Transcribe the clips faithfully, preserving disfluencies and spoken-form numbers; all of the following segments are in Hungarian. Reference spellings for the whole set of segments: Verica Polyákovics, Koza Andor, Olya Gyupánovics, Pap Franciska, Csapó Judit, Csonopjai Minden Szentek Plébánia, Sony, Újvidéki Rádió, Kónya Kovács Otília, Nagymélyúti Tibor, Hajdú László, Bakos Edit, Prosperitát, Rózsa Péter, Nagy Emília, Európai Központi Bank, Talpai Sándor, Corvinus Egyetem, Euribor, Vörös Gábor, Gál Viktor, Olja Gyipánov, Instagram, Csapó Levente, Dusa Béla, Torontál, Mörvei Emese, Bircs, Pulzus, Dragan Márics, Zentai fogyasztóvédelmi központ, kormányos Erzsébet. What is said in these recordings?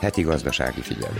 Heti gazdasági figyelő.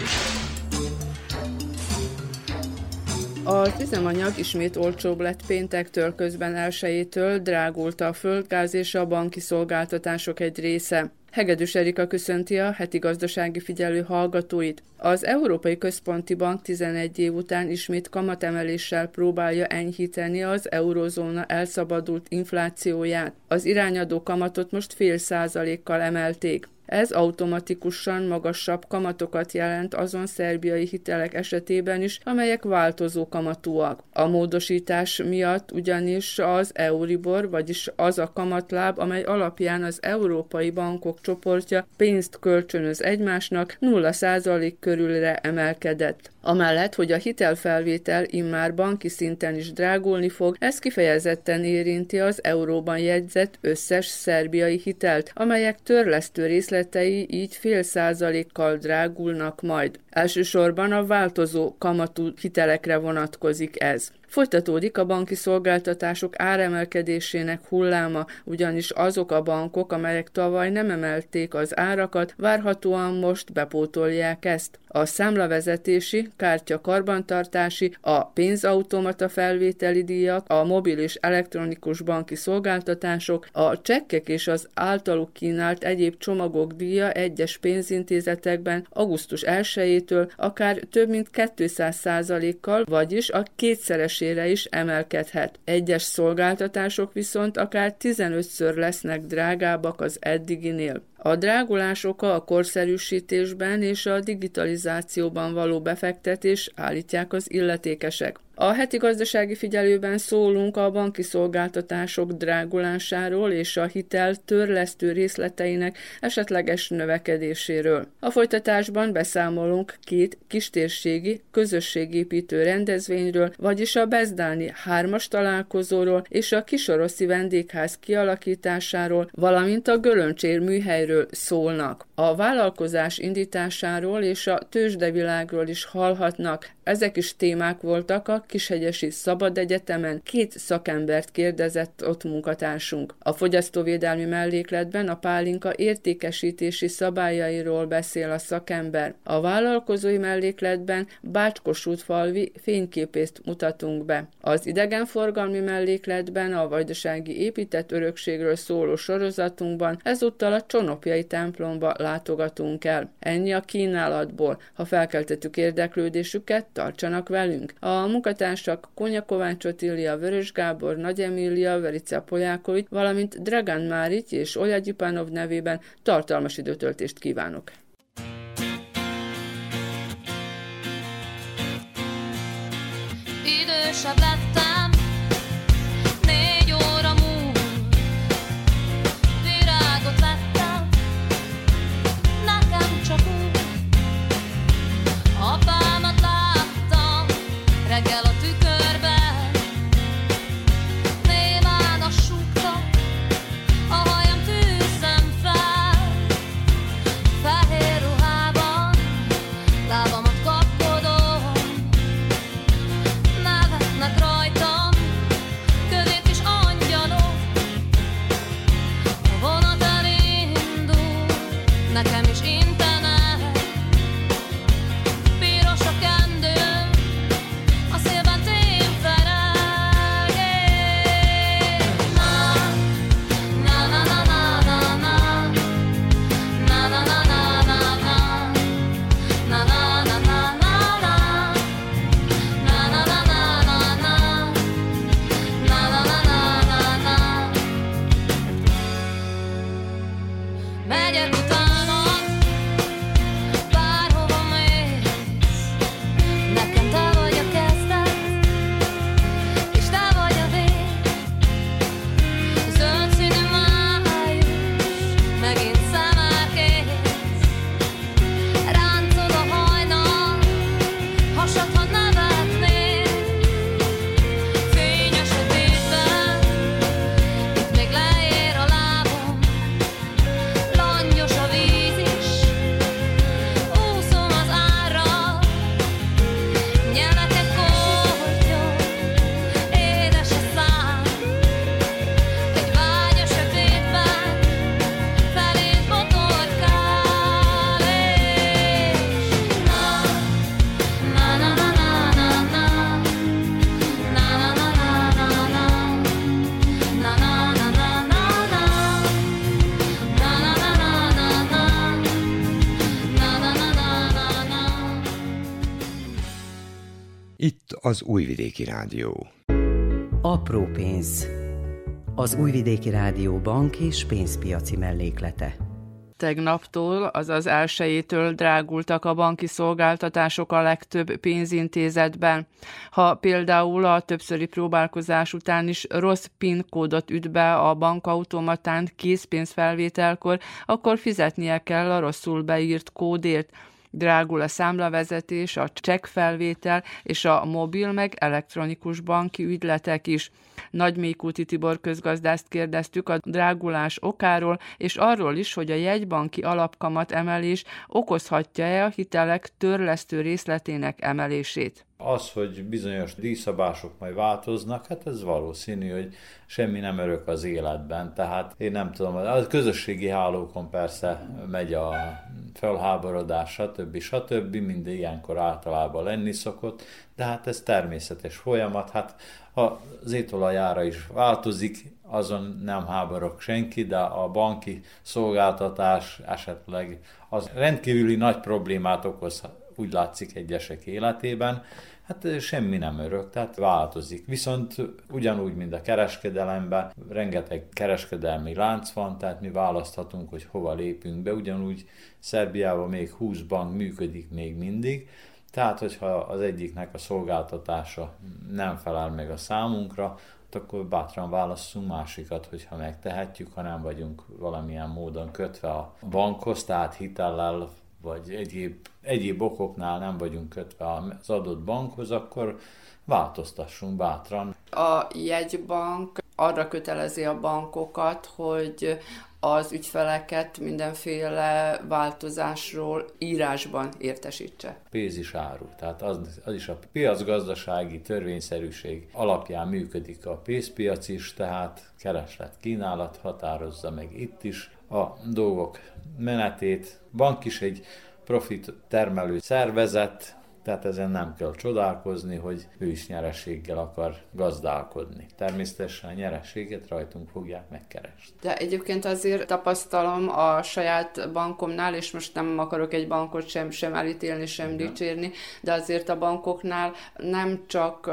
Az üzemanyag ismét olcsóbb lett péntektől, közben elsejétől drágult a földgáz és a banki szolgáltatások egy része. Hegedüs Erika köszönti a heti gazdasági figyelő hallgatóit. Az Európai Központi Bank tizenegy év után ismét kamatemeléssel próbálja enyhíteni az eurozóna elszabadult inflációját. Az irányadó kamatot most fél százalékkal emelték. Ez automatikusan magasabb kamatokat jelent azon szerbiai hitelek esetében is, amelyek változó kamatúak. A módosítás miatt ugyanis az Euribor, vagyis az a kamatláb, amely alapján az európai bankok csoportja pénzt kölcsönöz egymásnak, nulla százalék körülre emelkedett. Amellett, hogy a hitelfelvétel immár banki szinten is drágulni fog, ez kifejezetten érinti az euróban jegyzett összes szerbiai hitelt, amelyek törlesztő részletei így fél százalékkal drágulnak majd. Elsősorban a változó kamatú hitelekre vonatkozik ez. Folytatódik a banki szolgáltatások áremelkedésének hulláma, ugyanis azok a bankok, amelyek tavaly nem emelték az árakat, várhatóan most bepótolják ezt. A számlavezetési, kártya karbantartási, a pénzautomata felvételi díjak, a mobil és elektronikus banki szolgáltatások, a csekkek és az általuk kínált egyéb csomagok díja egyes pénzintézetekben augusztus elsejétől akár több mint kétszáz százalékkal, vagyis a kétszeres is emelkedhet. Egyes szolgáltatások viszont akár tizenötször lesznek drágábbak az eddiginél. A drágulás oka a korszerűsítésben és a digitalizációban való befektetés, állítják az illetékesek. A heti gazdasági figyelőben szólunk a banki szolgáltatások drágulásáról és a hitel törlesztő részleteinek esetleges növekedéséről. A folytatásban beszámolunk két kistérségi, közösségépítő rendezvényről, vagyis a bezdáni hármas találkozóról és a kisoroszi vendégház kialakításáról, valamint a Gölöncsér műhelyről szólnak. A vállalkozás indításáról és a tőzsdevilágról is hallhatnak. Ezek is témák voltak a Kishegyesi Szabad Egyetemen. Két szakembert kérdezett ott munkatársunk. A fogyasztóvédelmi mellékletben a pálinka értékesítési szabályairól beszél a szakember. A vállalkozói mellékletben Bács-Kossuth-falvi fényképészt mutatunk be. Az idegenforgalmi mellékletben a vajdasági épített örökségről szóló sorozatunkban ezúttal a Csonopjai templomba látogatunk el. Ennyi a kínálatból. Ha felkeltettük érdeklődésüket, tartsanak velünk. A munkatársak Konya Kovács Otília, Vörös Gábor, Nagy Emília, Verica Polyákovics, valamint Dragan Márics és Olja Gyipánov nevében tartalmas időtöltést kívánok. Idősebb lettem, négy óra múlt, virágot vettem, nekem csak úgy. Apámat láttam reggel a tükörben, némán a súgta, a hajam tűzem fel, fehér ruhában, lábamat kapkodom, nevetnek rajtam, kövét is angyalok, a vonat elindul, nekem is intenek. Yo sabía. Itt az Újvidéki Rádió. Apró pénz. Az Újvidéki Rádió bank és pénzpiaci melléklete. Tegnaptól, azaz elsejétől drágultak a banki szolgáltatások a legtöbb pénzintézetben. Ha például a többszöri próbálkozás után is rossz PIN kódot üt be a bankautomatán készpénzfelvételkor, akkor fizetnie kell a rosszul beírt kódért. Drágul a számlavezetés, a csekkfelvétel és a mobil meg elektronikus banki ügyletek is. Nagymélyúti Tibor közgazdászt kérdeztük a drágulás okáról, és arról is, hogy a jegybanki alapkamat emelés okozhatja-e a hitelek törlesztő részletének emelését. Az, hogy bizonyos díjszabások majd változnak, hát ez valószínű, hogy semmi nem örök az életben. Tehát én nem tudom, a közösségi hálókon persze megy a felháborodás, stb. stb. Minden ilyenkor általában lenni szokott, de hát ez természetes folyamat. Hát ha az étolaj ára is változik, azon nem háborog senki, de a banki szolgáltatás esetleg az rendkívüli nagy problémát okoz, úgy látszik egyesek életében, hát semmi nem örök, tehát változik. Viszont ugyanúgy, mint a kereskedelemben, rengeteg kereskedelmi lánc van, tehát mi választhatunk, hogy hova lépünk be. Ugyanúgy Szerbiában még húsz bank működik még mindig, tehát hogyha az egyiknek a szolgáltatása nem felel meg a számunkra, akkor bátran válasszunk másikat, hogyha megtehetjük, ha nem vagyunk valamilyen módon kötve a bankhoz, tehát hitellel, vagy egyéb, egyéb okoknál nem vagyunk kötve az adott bankhoz, akkor változtassunk bátran. A jegybank arra kötelezi a bankokat, hogy az ügyfeleket mindenféle változásról írásban értesítse. Pénz is áru, tehát az, az is a piacgazdasági törvényszerűség alapján működik a pénzpiac is, tehát kereslet-kínálat határozza meg itt is a dolgok menetét. Bank is egy profit termelő szervezet, tehát ezen nem kell csodálkozni, hogy ő is nyereséggel akar gazdálkodni. Természetesen a nyereséget rajtunk fogják megkeresni. De egyébként azért tapasztalom a saját bankomnál, és most nem akarok egy bankot sem, sem elítélni, sem igen, dicsérni, de azért a bankoknál nem csak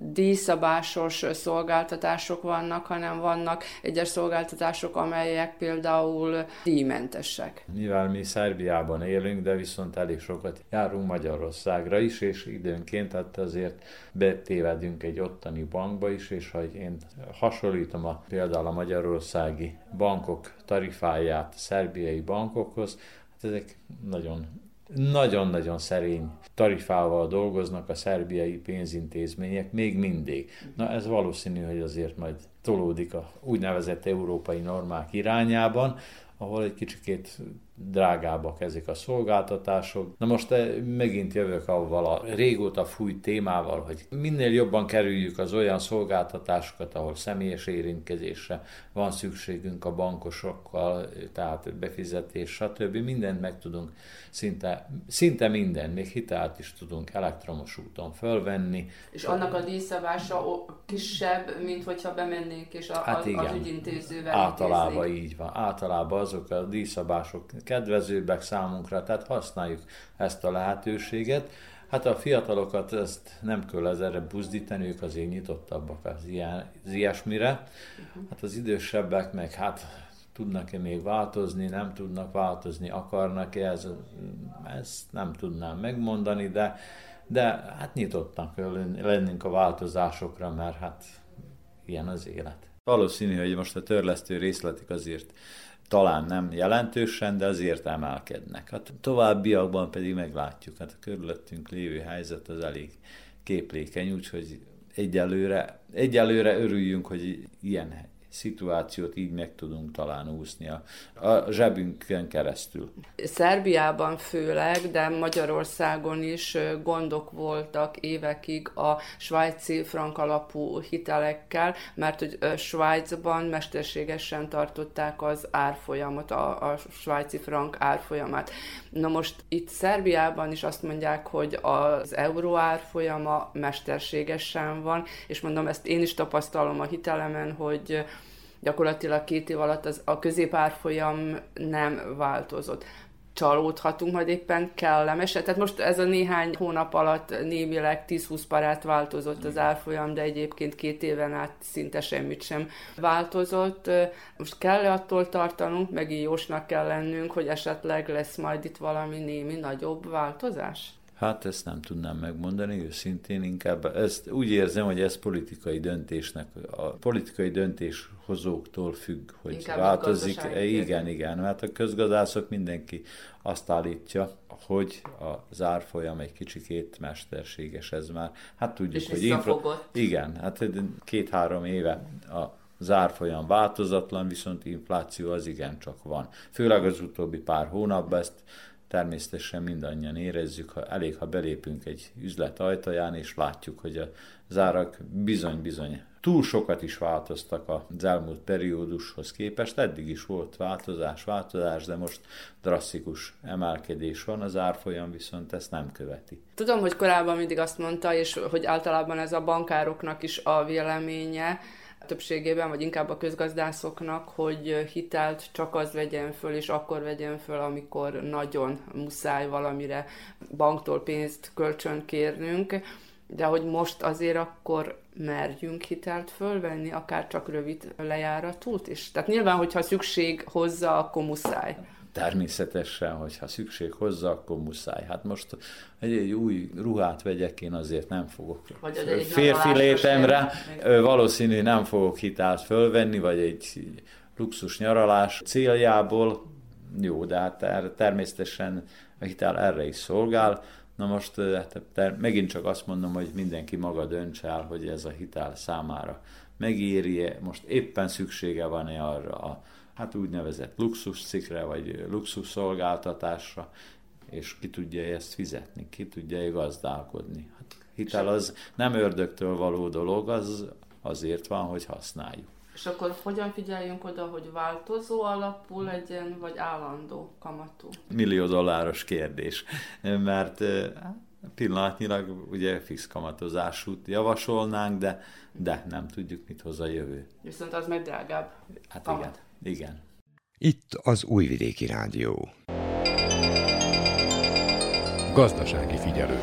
díjszabásos szolgáltatások vannak, hanem vannak egyes szolgáltatások, amelyek például díjmentesek. Mivel mi Szerbiában élünk, de viszont elég sokat járunk Magyarország is, és időnként hát azért betévedünk egy ottani bankba is, és ha én hasonlítom a, például a magyarországi bankok tarifáját szerbiai bankokhoz, hát ezek nagyon, nagyon-nagyon szerény tarifával dolgoznak a szerbiai pénzintézmények még mindig. Na ez valószínű, hogy azért majd tolódik a úgynevezett európai normák irányában, ahol egy kicsikét drágábbak ezek a szolgáltatások. Na most megint jövök avval a régóta fújt témával, hogy minél jobban kerüljük az olyan szolgáltatásokat, ahol személyes érintkezésre van szükségünk a bankosokkal, tehát befizetés, stb. Mindent meg tudunk, szinte, szinte mindent, még hitelt is tudunk elektromos úton fölvenni. És annak a díjszabása kisebb, mint hogyha bemennénk és a, hát igen, az ügyintézővel általában intézni. Így van. Általában azok a díjszabások kedvezőbbek számunkra, tehát használjuk ezt a lehetőséget. Hát a fiatalokat ezt nem kell az erre buzdítani, ők azért nyitottabbak az, ilyen, az ilyesmire. Hát az idősebbek meg hát tudnak-e még változni, nem tudnak változni, akarnak-e, ez, ezt nem tudnám megmondani, de, de hát nyitottnak lennünk a változásokra, mert hát ilyen az élet. Valószínű, hogy most a törlesztő részletek azért talán nem jelentősen, de azért emelkednek. Hát továbbiakban pedig meglátjuk, hát a körülöttünk lévő helyzet az elég képlékeny, úgyhogy egyelőre, egyelőre örüljünk, hogy ilyen szituációt így meg tudunk talán úszni a, a zsebünkön keresztül. Szerbiában főleg, de Magyarországon is gondok voltak évekig a svájci frank alapú hitelekkel, mert hogy Svájcban mesterségesen tartották az árfolyamot, a, a svájci frank árfolyamát. Na most itt Szerbiában is azt mondják, hogy az euró árfolyama mesterségesen van, és mondom, ezt én is tapasztalom a hitelemen, hogy gyakorlatilag két év alatt az, a középárfolyam nem változott. csalódhatunk, majd éppen kellemeset. Tehát most ez a néhány hónap alatt némileg tíz-húsz parát változott az árfolyam, de egyébként két éven át szinte semmit sem változott. Most kell attól tartanunk, megint jósnak kell lennünk, hogy esetleg lesz majd itt valami némi nagyobb változás? Hát ezt nem tudnám megmondani, őszintén inkább. Ezt úgy érzem, hogy ez politikai döntésnek, a politikai döntéshozóktól függ, hogy inkább változik. Igen, igen, mert a közgazdászok mindenki azt állítja, hogy az árfolyam egy kicsikét mesterséges ez már. Hát tudjuk, hogy infla... Igen, hát két-három éve a az árfolyam változatlan, viszont infláció az igencsak van. Főleg az utóbbi pár hónapban ezt természetesen mindannyian érezzük, ha elég, ha belépünk egy üzlet ajtaján, és látjuk, hogy az árak bizony-bizony túl sokat is változtak az elmúlt periódushoz képest. Eddig is volt változás, változás, de most drasztikus emelkedés van, az árfolyam viszont ezt nem követi. Tudom, hogy korábban mindig azt mondta, és hogy általában ez a bankároknak is a véleménye, többségében, vagy inkább a közgazdászoknak, hogy hitelt csak az vegyen föl, és akkor vegyen föl, amikor nagyon muszáj valamire banktól pénzt kölcsön kérnünk, de hogy most azért akkor merjünk hitelt fölvenni, akár csak rövid lejáratút is. Tehát nyilván, hogyha szükség hozzá, akkor muszáj. Természetesen, hogyha szükség hozzá, akkor muszáj. Hát most egy új ruhát vegyek, én azért nem fogok férfi létemre, valószínű nem fogok hitelt fölvenni, vagy egy luxus nyaralás céljából. Jó, de hát természetesen a hitel erre is szolgál. Na most megint csak azt mondom, hogy mindenki maga dönts el, hogy ez a hitel számára megéri-e, most éppen szüksége van-e arra a hát úgynevezett luxuscikre, vagy luxusszolgáltatásra, és ki tudja ezt fizetni, ki tudja gazdálkodni. Hát hitel az nem ördögtől való dolog, az azért van, hogy használjuk. És akkor hogyan figyeljünk oda, hogy változó alapú legyen, vagy állandó kamatú? Millió dolláros kérdés, mert pillanatnyilag ugye fix kamatozásút javasolnánk, de, de nem tudjuk, mit hoz a jövő. Viszont az meg drágább. Hát kamat. Igen. Igen. Itt az Újvidéki Rádió. Gazdasági figyelő.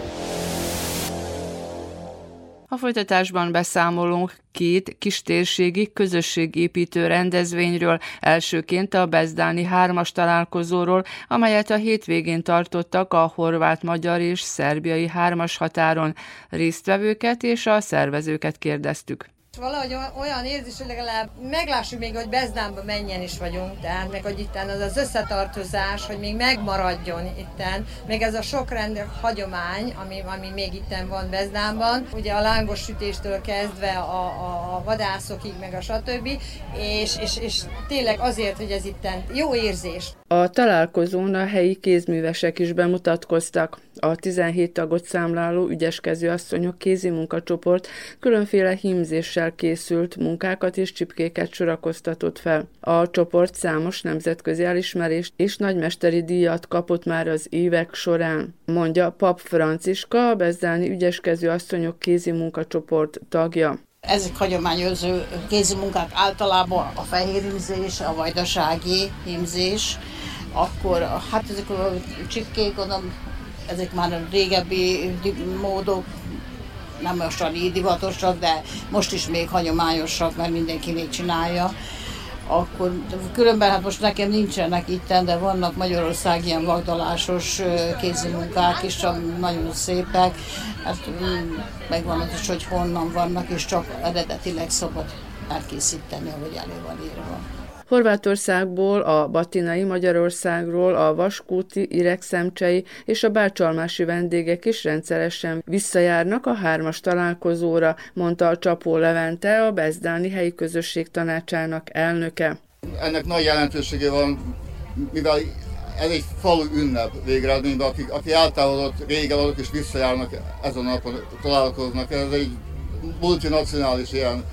A folytatásban beszámolunk két kistérségi közösségépítő rendezvényről, elsőként a bezdáni hármas találkozóról, amelyet a hétvégén tartottak a horvát-magyar és szerbiai hármas határon. Résztvevőket és a szervezőket kérdeztük. Valahogy olyan érzés, hogy legalább meglássuk még, hogy Bezdánba menjen is vagyunk, tehát meg, hogy itten az az összetartozás, hogy még megmaradjon itten, meg ez a sok rend hagyomány, ami, ami még itten van Bezdánban, ugye a lángos sütéstől kezdve a, a, a vadászokig, meg a stb. És, és, és tényleg azért, hogy ez itten jó érzés. A találkozón a helyi kézművesek is bemutatkoztak. A tizenhét tagot számláló ügyeskező asszonyok kézimunkacsoport különféle hímzéssel készült munkákat és csipkéket sorakoztatott fel. A csoport számos nemzetközi elismerést és nagymesteri díjat kapott már az évek során, mondja Pap Franciska, a bezdáni ügyeskező asszonyok kézimunkacsoport tagja. Ezek hagyományozó kézimunkák általában a fehér hímzés, a vajdasági hímzés, akkor hát ezek a csipkék, gondolom, ezek már a régebbi módok, nem mostan így divatosak, de most is még hagyományosak, mert mindenki még csinálja. Akkor, különben hát most nekem nincsenek itten, de vannak Magyarország ilyen vagdalásos kézimunkák is, nagyon szépek. Hát megvan az is, hogy honnan vannak, és csak eredetileg szabad elkészíteni, ahogy elő van írva. Horvátországból, a Batinai Magyarországról, a Vaskúti, Irekszemcsei és a bácsalmási vendégek is rendszeresen visszajárnak a hármas találkozóra, mondta a Csapó Levente, a bezdáni helyi közösség tanácsának elnöke. Ennek nagy jelentősége van, mivel ez egy falu ünnep végeredményben, akik, aki eltávolodott régen, azok is visszajárnak, ezen a napon találkoznak, ez egy multinacionális ilyen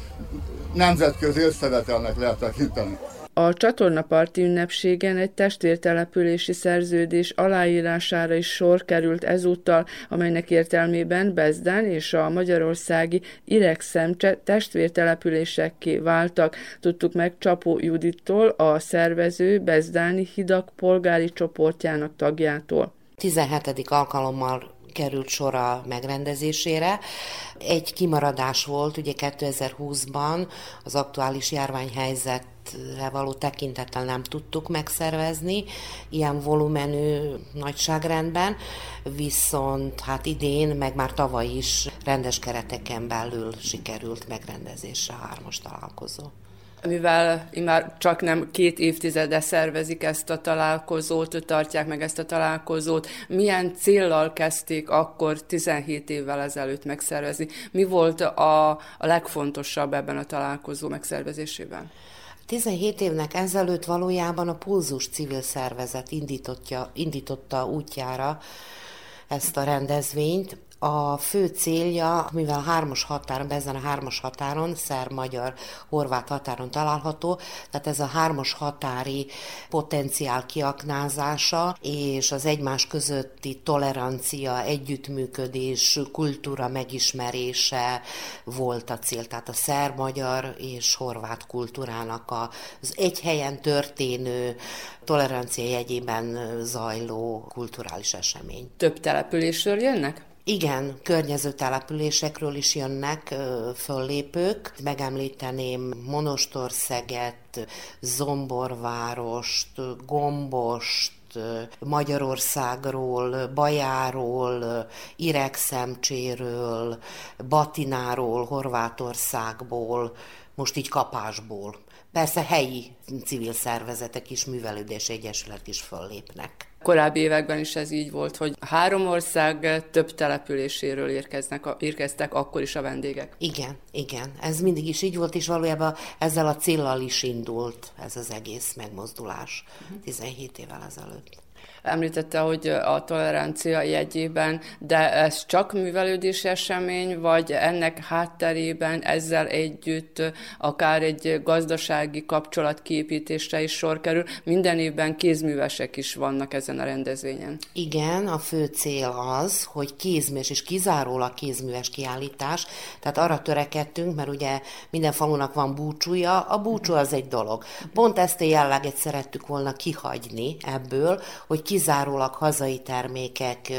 nemzetközi összevetelnek lehet tekinteni. A csatornaparti ünnepségen egy testvértelepülési szerződés aláírására is sor került ezúttal, amelynek értelmében Bezdán és a magyarországi Iregszemcse testvértelepülésekké váltak. Tudtuk meg Csapó Judittól, a szervező bezdáni hidak polgári csoportjának tagjától. tizenhetedik alkalommal került sor a megrendezésére. Egy kimaradás volt, ugye kétezer-húszban az aktuális járványhelyzetre való tekintettel nem tudtuk megszervezni, ilyen volumenű nagyságrendben, viszont hát idén, meg már tavaly is rendes kereteken belül sikerült megrendezésre a hármas találkozó. Mivel immár csak nem két évtizede szervezik ezt a találkozót, tartják meg ezt a találkozót, milyen céllal kezdték akkor tizenhét évvel ezelőtt megszervezni? Mi volt a, a legfontosabb ebben a találkozó megszervezésében? tizenhét évnek ezelőtt valójában a Pulzus civil szervezet indította útjára ezt a rendezvényt. A fő célja, mivel hármas határon, ezen a hármas határon, szerb-magyar-horvát határon található, tehát ez a hármas határi potenciál kiaknázása és az egymás közötti tolerancia, együttműködés, kultúra megismerése volt a cél, tehát a szerb-magyar és horvát kultúrának az egy helyen történő tolerancia jegyében zajló kulturális esemény. Több településről jönnek? Igen, környező településekről is jönnek föllépők. Megemlíteném Monostor-Szeget, Zomborvárost, Gombost, Magyarországról, Bajáról, Iregszemcséről, Batináról, Horvátországból, most így Kapásból. Persze helyi civil szervezetek is, művelődési egyesület is föllépnek. Korábbi években is ez így volt, hogy három ország több településéről érkeznek, érkeztek akkor is a vendégek. Igen, igen. Ez mindig is így volt, és valójában ezzel a céllal is indult ez az egész megmozdulás tizenhét évvel ezelőtt. Említette, hogy a tolerancia jegyében, de ez csak művelődési esemény, vagy ennek hátterében ezzel együtt akár egy gazdasági kapcsolat kiépítésre is sor kerül. Minden évben kézművesek is vannak ezen a rendezvényen. Igen, a fő cél az, hogy kézműves és kizárólag kézműves kiállítás, tehát arra törekedtünk, mert ugye minden falunak van búcsúja, a búcsú az egy dolog. Pont ezt a jelleget szerettük volna kihagyni ebből, hogy kizárólag hazai termékek,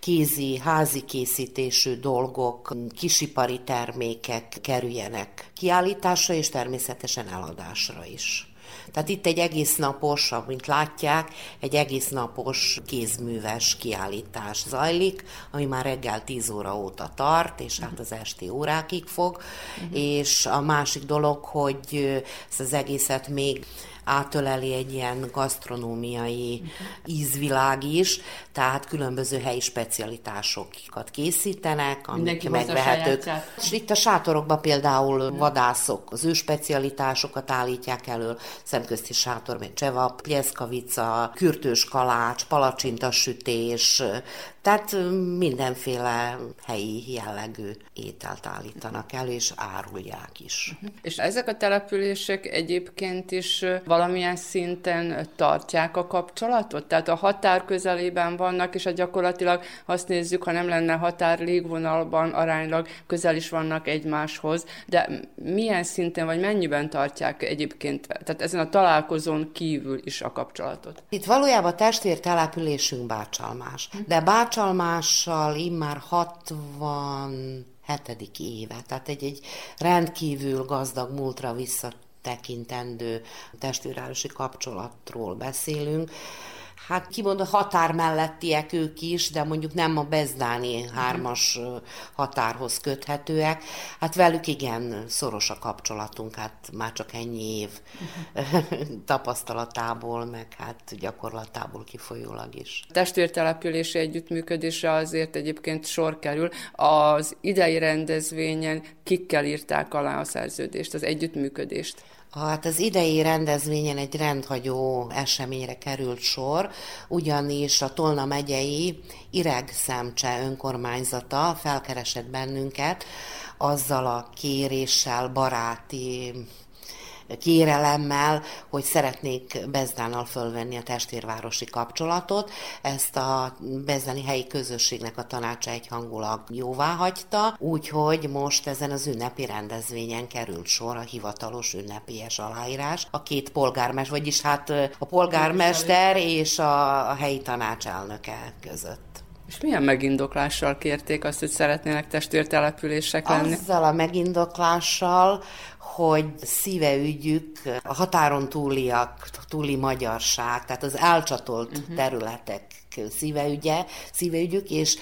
kézi, házi készítésű dolgok, kisipari termékek kerüljenek kiállításra és természetesen eladásra is. Tehát itt egy egész napos, amint látják, egy egész napos kézműves kiállítás zajlik, ami már reggel tíz óra óta tart, és hát az esti órákig fog, uh-huh. És a másik dolog, hogy ezt az egészet még átöleli egy ilyen gasztronómiai uh-huh. ízvilág is, tehát különböző helyi specialitásokat készítenek, amik megvehetők. És itt a sátorokban például uh-huh. vadászok az ő specialitásokat állítják elő, szemközti sátor, mint csevap, pljeskavica, kürtős kalács, palacsintasütés, tehát mindenféle helyi jellegű ételt állítanak elő, és árulják is. Uh-huh. És ezek a települések egyébként is valamilyen szinten tartják a kapcsolatot? Tehát a határ közelében vannak, és gyakorlatilag azt nézzük, ha nem lenne határ, légvonalban aránylag közel is vannak egymáshoz, de milyen szinten, vagy mennyiben tartják egyébként, tehát ezen a találkozón kívül is a kapcsolatot? Itt valójában testvértelepülésünk Bácsalmás, de Bácsalmással immár hatvanhetedik éve, tehát egy, egy rendkívül gazdag múltra visszatérünk, tekintendő testvérárosi kapcsolatról beszélünk. Hát kimondom, határ mellettiek ők is, de mondjuk nem a bezdáni hármas határhoz köthetőek. Hát velük igen szoros a kapcsolatunk, hát már csak ennyi év uh-huh. tapasztalatából, meg hát gyakorlatából kifolyólag is. A testvértelepülési együttműködésre azért egyébként sor kerül. Az idei rendezvényen kikkel írták alá a szerződést, az együttműködést? Hát az idei rendezvényen egy rendhagyó eseményre került sor, ugyanis a Tolna megyei Iregszemcse önkormányzata felkeresett bennünket azzal a kéréssel, baráti kérelemmel, hogy szeretnék Bezdánnal fölvenni a testvérvárosi kapcsolatot. Ezt a bezdáni helyi közösségnek a tanácsa egyhangulag jóvá hagyta, úgyhogy most ezen az ünnepi rendezvényen került sor a hivatalos ünnepélyes aláírás. A két polgármester, vagyis hát a polgármester és a, a helyi tanács elnöke között. És milyen megindoklással kérték azt, hogy szeretnének testvértelepülések lenni? Azzal a megindoklással, hogy szíveügyük a határon túliak, túli magyarság, tehát az elcsatolt uh-huh. területek szíveügye, szíveügyük, és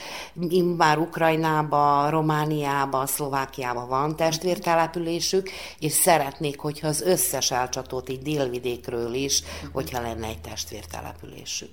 már Ukrajnában, Romániában, Szlovákiában van testvértelepülésük, és szeretnék, hogyha az összes elcsatolt, így délvidékről is, uh-huh. hogyha lenne egy testvértelepülésük.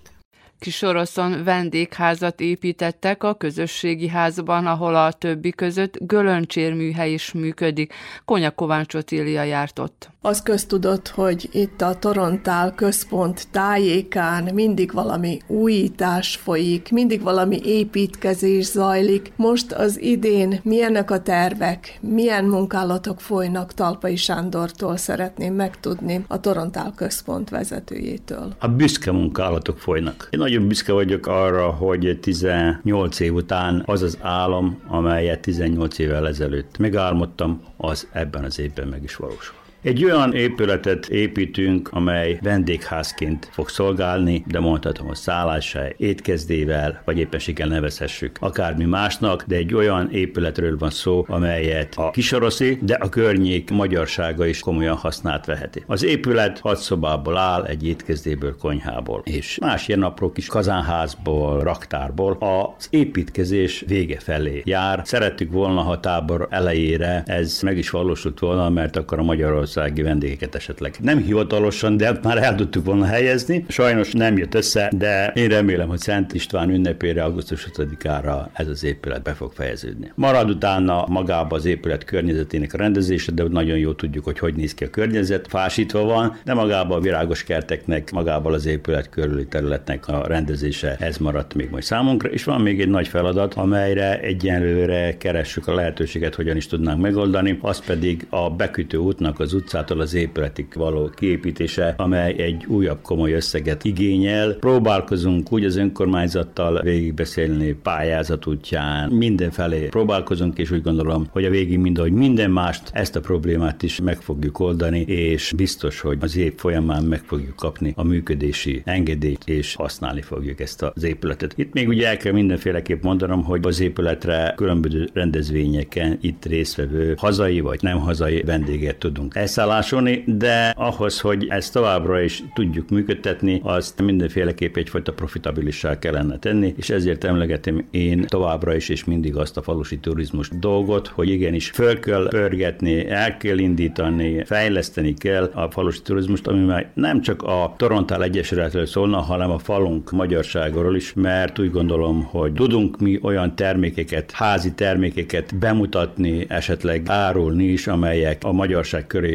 Kisoroszon vendégházat építettek a közösségi házban, ahol a többi között gölöncsérműhely is működik. Konya Kovács Otília járt ott. Az köztudott, hogy itt a Torontál központ tájékán mindig valami újítás folyik, mindig valami építkezés zajlik. Most az idén milyenek a tervek, milyen munkálatok folynak, Talpai Sándortól szeretném megtudni, a Torontál központ vezetőjétől. A büszke munkálatok folynak. Én nagyon büszke vagyok arra, hogy tizennyolc év után az az álom, amelyet tizennyolc évvel ezelőtt megálmodtam, az ebben az évben meg is valósul. Egy olyan épületet építünk, amely vendégházként fog szolgálni, de mondhatom, a szállással, étkezdével, vagy éppenséggel nevezhessük akármi másnak, de egy olyan épületről van szó, amelyet a kisoroszi, de a környék magyarsága is komolyan hasznát veheti. Az épület hat szobából áll, egy étkezdéből, konyhából, és más ilyen apró kis kazánházból, raktárból. Az építkezés vége felé jár. Szerettük volna, ha tábor elejére ez meg is valósult volna, mert akkor a magyar vendégeket esetleg nem hivatalosan, de már el tudtuk volna helyezni. Sajnos nem jött össze, de én remélem, hogy Szent István ünnepére, augusztus ötödikára ez az épület be fog fejeződni. Marad utána magába az épület környezetének a rendezése, de nagyon jól tudjuk, hogy hogy néz ki a környezet, fásítva van, de magába a virágos kerteknek, magába az épület körüli területnek a rendezése, ez maradt még majd számunkra, és van még egy nagy feladat, amelyre egyenlőre keressük a lehetőséget, hogyan is tudnánk megoldani, az pedig a bekötő útnak az utcától az épületig való kiépítése, amely egy újabb komoly összeget igényel. Próbálkozunk úgy az önkormányzattal végigbeszélni pályázat útján, mindenfelé próbálkozunk, és úgy gondolom, hogy a végig mindahogy minden mást, ezt a problémát is meg fogjuk oldani, és biztos, hogy az év folyamán meg fogjuk kapni a működési engedélyt, és használni fogjuk ezt az épületet. Itt még ugye el kell mindenféleképp mondanom, hogy az épületre különböző rendezvényeken itt résztvevő hazai vagy nem hazai vendéget tudunk elszállásolni, de ahhoz, hogy ezt továbbra is tudjuk működtetni, azt mindenféleképp egyfajta profitabilissá kellene tenni, és ezért emlegetem én továbbra is, és mindig azt a falusi turizmus dolgot, hogy igenis föl kell pörgetni, el kell indítani, fejleszteni kell a falusi turizmust, ami már nem csak a Torontál Egyesületről szólna, hanem a falunk magyarságról is, mert úgy gondolom, hogy tudunk mi olyan termékeket, házi termékeket bemutatni, esetleg árulni is, amelyek a magyarság körül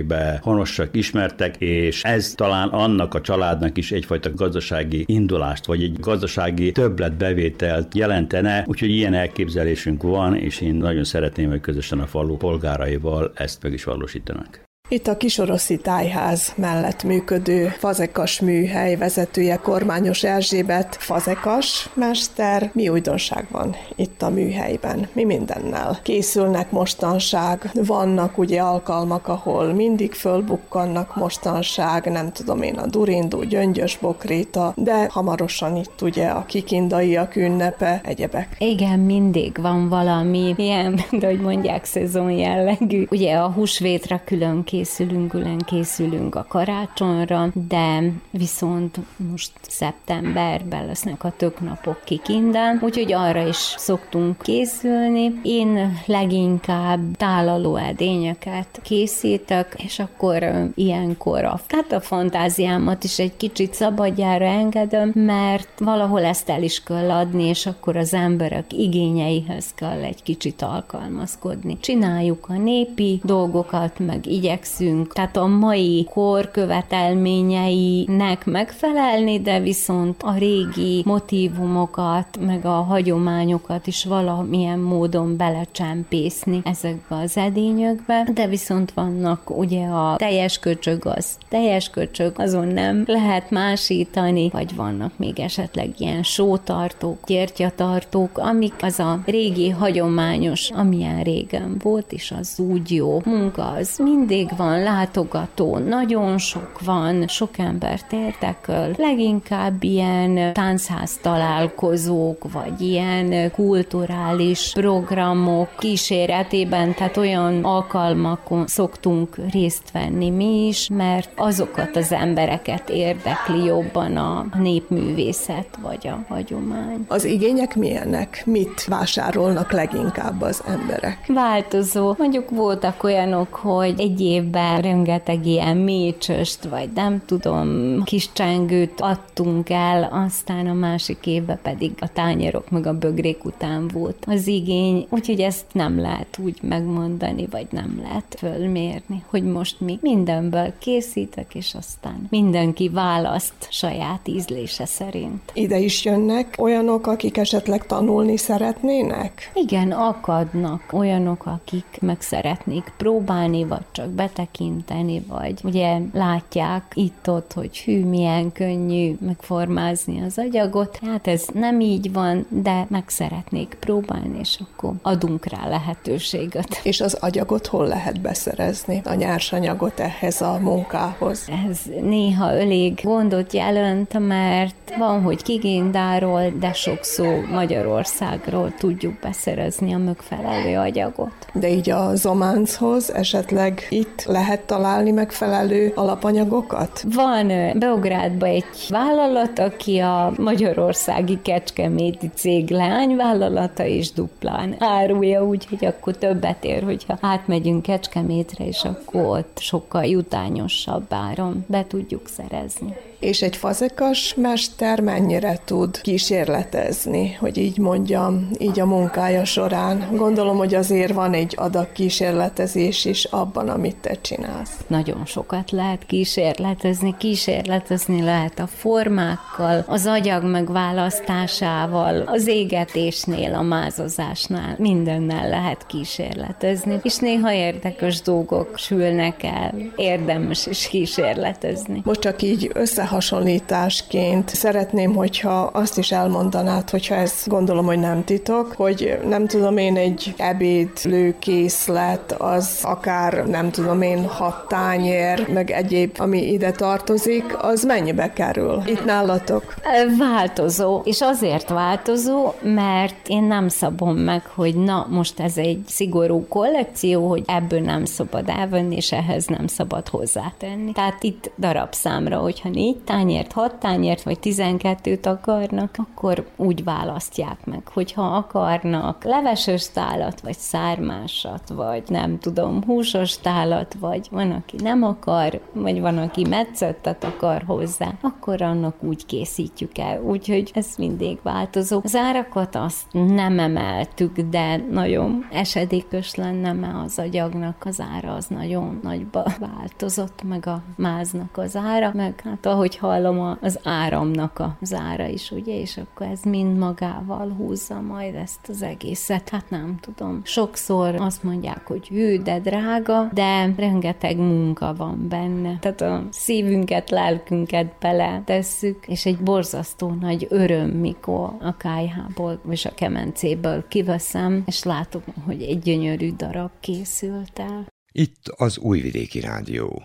honosak, ismertek, és ez talán annak a családnak is egyfajta gazdasági indulást, vagy egy gazdasági többletbevételt jelentene, úgyhogy ilyen elképzelésünk van, és én nagyon szeretném, hogy közösen a falu polgáraival ezt meg is valósítanak. Itt a kisoroszi tájház mellett működő fazekas műhely vezetője, kormányos Erzsébet. Fazekas mester, mi újdonság van itt a műhelyben? Mi mindennel készülnek mostanság? Vannak ugye alkalmak, ahol mindig fölbukkannak mostanság, nem tudom én, a durindó, gyöngyös bokréta, de hamarosan itt ugye a kikindaiak ünnepe, egyebek. Igen, mindig van valami ilyen, de hogy mondják, szezon jellegű. Ugye a húsvétra külön készül. Készülünk, ülen készülünk a karácsonyra, de viszont most szeptemberben lesznek a töknapok Kikindán, úgyhogy arra is szoktunk készülni. Én leginkább tálaló edényeket készítek, és akkor ilyenkor a, hát a fantáziámat is egy kicsit szabadjára engedem, mert valahol ezt el is kell adni, és akkor az emberek igényeihez kell egy kicsit alkalmazkodni. Csináljuk a népi dolgokat, meg igyekszünk igyekszünk tehát a mai kor követelményeinek megfelelni, de viszont a régi motívumokat, meg a hagyományokat is valamilyen módon belecsempészni ezekbe az edényekbe, de viszont vannak ugye a teljes köcsög az teljes köcsög, azon nem lehet másítani, vagy vannak még esetleg ilyen sótartók, gyertyatartók, amik az a régi hagyományos, amilyen régen volt, és az úgy jó. Munka az mindig van, látogató, nagyon sok van, sok embert érdekel, leginkább ilyen táncház találkozók, vagy ilyen kulturális programok kíséretében, tehát olyan alkalmakon szoktunk részt venni mi is, mert azokat az embereket érdekli jobban a népművészet, vagy a hagyomány. Az igények milyenek? Mit vásárolnak leginkább az emberek? Változó. Mondjuk voltak olyanok, hogy egy évben rengeteg ilyen mécsöst, vagy nem tudom, kis csengőt adtunk el, aztán a másik évben pedig a tányérok meg a bögrék után volt az igény, úgyhogy ezt nem lehet úgy megmondani, vagy nem lehet fölmérni, hogy most mi mindenből készítek, és aztán mindenki választ saját ízlése szerint. Ide is jönnek olyanok, akik esetleg tanulni szeretnének? Igen, akadnak olyanok, akik meg szeretnék próbálni, vagy csak betekinteni, vagy ugye látják itt-ott, hogy hű, milyen könnyű megformázni az agyagot. Hát ez nem így van, de meg szeretnék próbálni, és akkor adunk rá lehetőséget. És az agyagot hol lehet beszerezni? A nyársanyagot ehhez a munkához? Ez néha elég gondot jelent, mert van, hogy Kigindáról, de sokszor Magyarországról tudjuk beszerezni a megfelelő agyagot. De így a zománchoz esetleg itt lehet találni megfelelő alapanyagokat? Van Beográdban egy vállalat, aki a magyarországi kecskeméti cég leányvállalata, és duplán árulja, úgyhogy akkor többet ér, hogyha átmegyünk Kecskemétre, és akkor ott sokkal jutányosabb áron be tudjuk szerezni. És egy fazekas mester mennyire tud kísérletezni, hogy így mondjam, így a munkája során? Gondolom, hogy azért van egy adag kísérletezés is abban, amit te csinálsz. Nagyon sokat lehet kísérletezni, kísérletezni lehet a formákkal, az agyag megválasztásával, az égetésnél, a mázazásnál, mindennel lehet kísérletezni, és néha érdekes dolgok sülnek el, érdemes is kísérletezni. Most csak így össze hasonlításként szeretném, hogyha azt is elmondanád, hogyha ez gondolom, hogy nem titok, hogy nem tudom én, egy ebédlőkészlet az akár nem tudom én, hat tányér, meg egyéb, ami ide tartozik, az mennyibe kerül? Itt nálatok? Változó. És azért változó, mert én nem szabom meg, hogy na, most ez egy szigorú kollekció, hogy ebből nem szabad elvenni, és ehhez nem szabad hozzátenni. Tehát itt darabszámra, hogyha négy tányért, hat tányért, vagy tizenkettőt akarnak, akkor úgy választják meg, hogyha akarnak leveses tálat, vagy szármásat, vagy nem tudom, húsos tálat, vagy van, aki nem akar, vagy van, aki metszettet akar hozzá, akkor annak úgy készítjük el. Úgyhogy ez mindig változó. Az árakat azt nem emeltük, de nagyon esedékös lenne, mert az agyagnak az ára az nagyon nagyba változott, meg a máznak az ára, meg hát ahogy hallom, az áramnak az ára is, ugye, és akkor ez mind magával húzza majd ezt az egészet. Hát nem tudom. Sokszor azt mondják, hogy hű, de drága, de rengeteg munka van benne. Tehát a szívünket, lelkünket bele tesszük, és egy borzasztó nagy öröm, mikor a kályhából és a kemencéből kiveszem, és látom, hogy egy gyönyörű darab készült el. Itt az Újvidéki Rádió.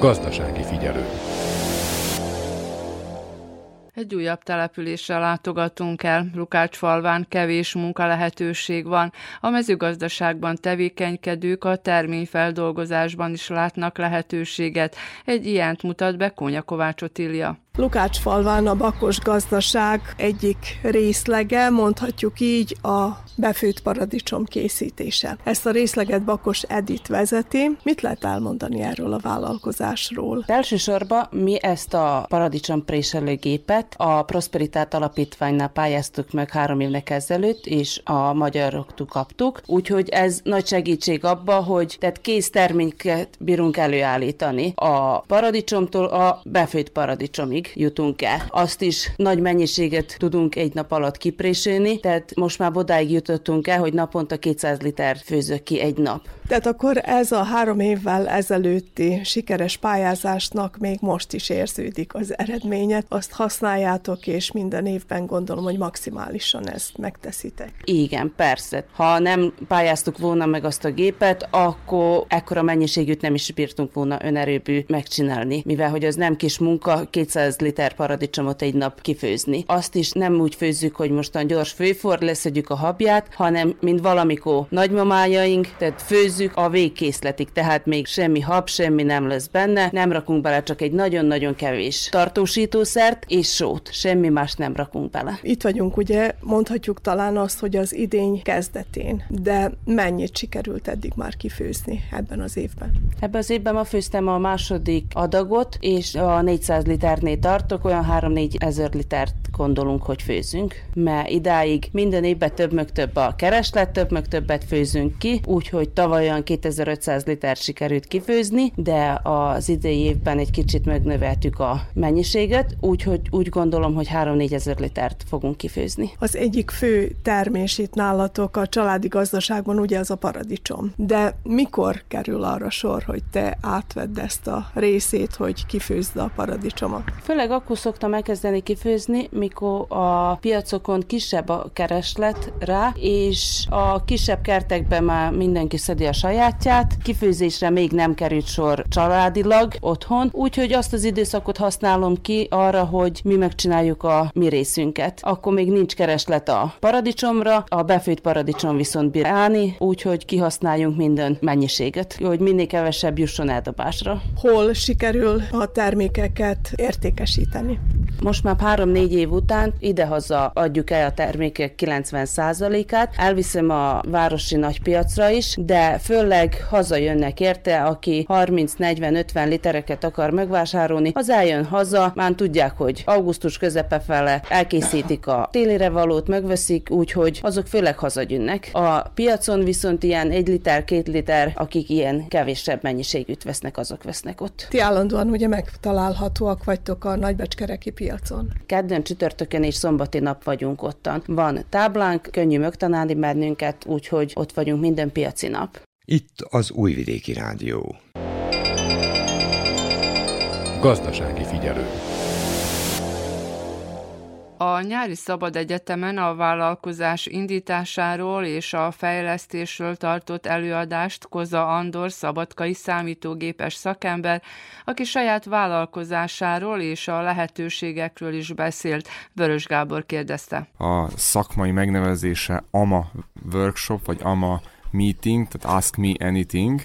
Gazdasági figyelő. Egy újabb településre látogatunk el. Lukácsfalván kevés munkalehetőség van. A mezőgazdaságban tevékenykedők a terményfeldolgozásban is látnak lehetőséget. Egy ilyent mutat be Kónya Kovács Otília. Lukácsfalván a Bakos gazdaság egyik részlege, mondhatjuk így, a befőtt paradicsom készítése. Ezt a részleget Bakos Edit vezeti. Mit lehet elmondani erről a vállalkozásról? Elsősorban mi ezt a paradicsompreselőgépet a Prosperitát Alapítványnál pályáztuk meg három évnek ezelőtt, és a magyaroktól kaptuk. Úgyhogy ez nagy segítség abba, hogy tehát kész terméket bírunk előállítani. A paradicsomtól a befőtt paradicsomig jutunk el. Azt is nagy mennyiséget tudunk egy nap alatt kipréselni, tehát most már odáig jutottunk el, hogy naponta kétszáz liter főzök ki egy nap. Tehát akkor ez a három évvel ezelőtti sikeres pályázásnak még most is érződik az eredménye. Azt használjátok, és minden évben gondolom, hogy maximálisan ezt megteszitek. Igen, persze. Ha nem pályáztuk volna meg azt a gépet, akkor ekkora mennyiségűt nem is bírtunk volna önerőbű megcsinálni, mivel hogy az nem kis munka kétszáz liter paradicsomot egy nap kifőzni. Azt is nem úgy főzzük, hogy mostan gyors főfor, leszedjük a habját, hanem mint valamikor nagymamájaink, tehát főz a végkészletig, tehát még semmi hab, semmi nem lesz benne, nem rakunk bele csak egy nagyon-nagyon kevés tartósítószert és sót, semmi más nem rakunk bele. Itt vagyunk ugye, mondhatjuk talán azt, hogy az idény kezdetén, de mennyit sikerült eddig már kifőzni ebben az évben? Ebben az évben ma főztem a második adagot, és a négyszáz liternél tartok, olyan három-négy ezer litert gondolunk, hogy főzünk, mert idáig minden évben több meg több a kereslet, több meg többet főzünk ki, úgyhogy tavaly olyan kétezer-ötszáz liter sikerült kifőzni, de az idei évben egy kicsit megnöveltük a mennyiséget, úgyhogy úgy gondolom, hogy három-négy ezer litert fogunk kifőzni. Az egyik fő termés itt nálatok a családi gazdaságban ugye az a paradicsom. De mikor kerül arra sor, hogy te átvedd ezt a részét, hogy kifőzd a paradicsomat? Főleg akkor szoktam elkezdeni kifőzni, mikor a piacokon kisebb a kereslet rá, és a kisebb kertekben már mindenki szedi a sajátját. Kifőzésre még nem került sor családilag otthon, úgyhogy azt az időszakot használom ki arra, hogy mi megcsináljuk a mi részünket. Akkor még nincs kereslet a paradicsomra, a befőtt paradicsom viszont bír állni, úgyhogy kihasználjunk minden mennyiséget, hogy minél kevesebb jusson eldobásra. Hol sikerül a termékeket értékesíteni? Most már három-négy év után idehaza adjuk el a termékek kilencven százalékát, elviszem a városi nagypiacra is, de főleg hazajönnek érte, aki harminc-negyven-ötven litereket akar megvásárolni, az eljön haza, már tudják, hogy augusztus közepe fele elkészítik a télire valót, megveszik, úgyhogy azok főleg hazagyönnek. A piacon viszont ilyen egy liter, két liter, akik ilyen kevésebb mennyiségűt vesznek, azok vesznek ott. Ti állandóan ugye megtalálhatóak vagytok a nagybecskereki piacon? Kedden, csütörtökön és szombati nap vagyunk ottan. Van táblánk, könnyű megtanálni bennünket, úgyhogy ott vagyunk minden piaci nap. Itt az Újvidéki Rádió. Gazdasági figyelő. A nyári szabad egyetemen a vállalkozás indításáról és a fejlesztésről tartott előadást Koza Andor szabadkai számítógépes szakember, aki saját vállalkozásáról és a lehetőségekről is beszélt. Vörös Gábor kérdezte. A szakmai megnevezése á em á workshop, vagy á em á meeting, tehát ask me anything,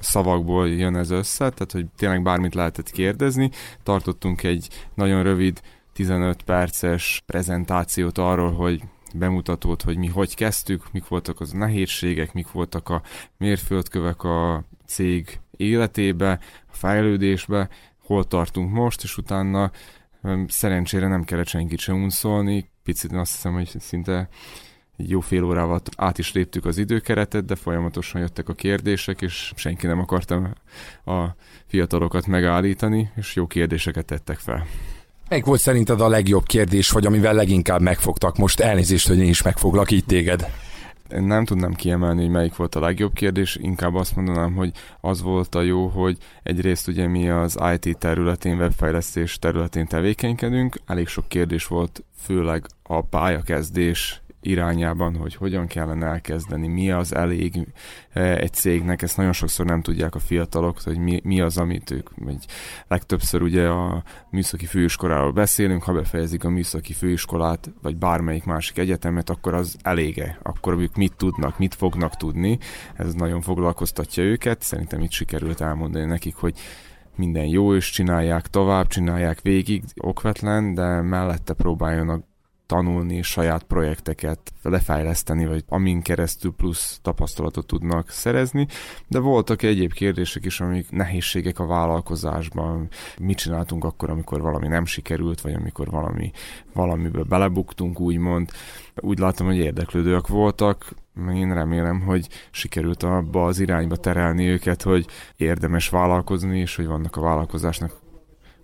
szavakból jön ez össze, tehát hogy tényleg bármit lehetett kérdezni. Tartottunk egy nagyon rövid tizenöt perces prezentációt arról, hogy bemutatót, hogy mi hogy kezdtük, mik voltak az nehézségek, mik voltak a mérföldkövek a cég életébe, a fejlődésbe, hol tartunk most, és utána szerencsére nem kellett senkit sem unszolni, picit azt hiszem, hogy szinte jó fél órával át is léptük az időkeretet, de folyamatosan jöttek a kérdések, és senki nem akarta a fiatalokat megállítani, és jó kérdéseket tettek fel. Melyik volt szerinted a legjobb kérdés, vagy amivel leginkább megfogtak? Most elnézést, hogy én is megfoglak így téged. Én nem tudnám kiemelni, hogy melyik volt a legjobb kérdés, inkább azt mondanám, hogy az volt a jó, hogy egyrészt ugye mi az i té területén, webfejlesztés területén tevékenykedünk, elég sok kérdés volt, főleg a pályakezdés irányában, hogy hogyan kellene elkezdeni, mi az elég egy cégnek, ezt nagyon sokszor nem tudják a fiatalok, hogy mi, mi az, amit ők, vagy legtöbbször ugye a műszaki főiskoláról beszélünk, ha befejezik a műszaki főiskolát, vagy bármelyik másik egyetemet, akkor az elége, akkor ők mit tudnak, mit fognak tudni, ez nagyon foglalkoztatja őket, szerintem itt sikerült elmondani nekik, hogy minden jó, és csinálják tovább, csinálják végig, okvetlen, de mellette próbáljanak tanulni, saját projekteket lefejleszteni, vagy amin keresztül plusz tapasztalatot tudnak szerezni, de voltak egyéb kérdések is, amik nehézségek a vállalkozásban. Mit csináltunk akkor, amikor valami nem sikerült, vagy amikor valami, valamibe belebuktunk, úgymond. Úgy látom, hogy érdeklődők voltak, meg én remélem, hogy sikerült abba az irányba terelni őket, hogy érdemes vállalkozni, és hogy vannak a vállalkozásnak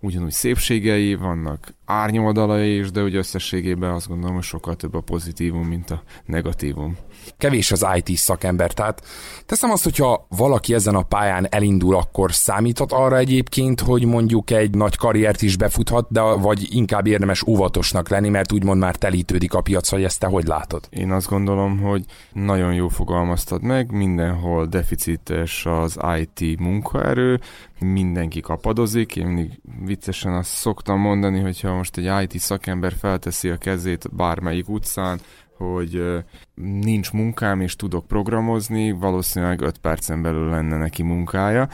ugyanúgy szépségei, vannak árnyoldalai is, de ugye összességében azt gondolom, hogy sokkal több a pozitívum, mint a negatívum. Kevés az i té szakember, tehát teszem azt, hogyha valaki ezen a pályán elindul, akkor számíthat arra egyébként, hogy mondjuk egy nagy karriert is befuthat, de vagy inkább érdemes óvatosnak lenni, mert úgymond már telítődik a piac, hogy ezt te hogy látod? Én azt gondolom, hogy nagyon jó fogalmaztad meg, mindenhol deficites az i té munkaerő, mindenki kapadozik, én mindig viccesen azt szoktam mondani, hogyha most egy i té szakember felteszi a kezét bármelyik utcán, hogy nincs munkám és tudok programozni, valószínűleg öt percen belül lenne neki munkája.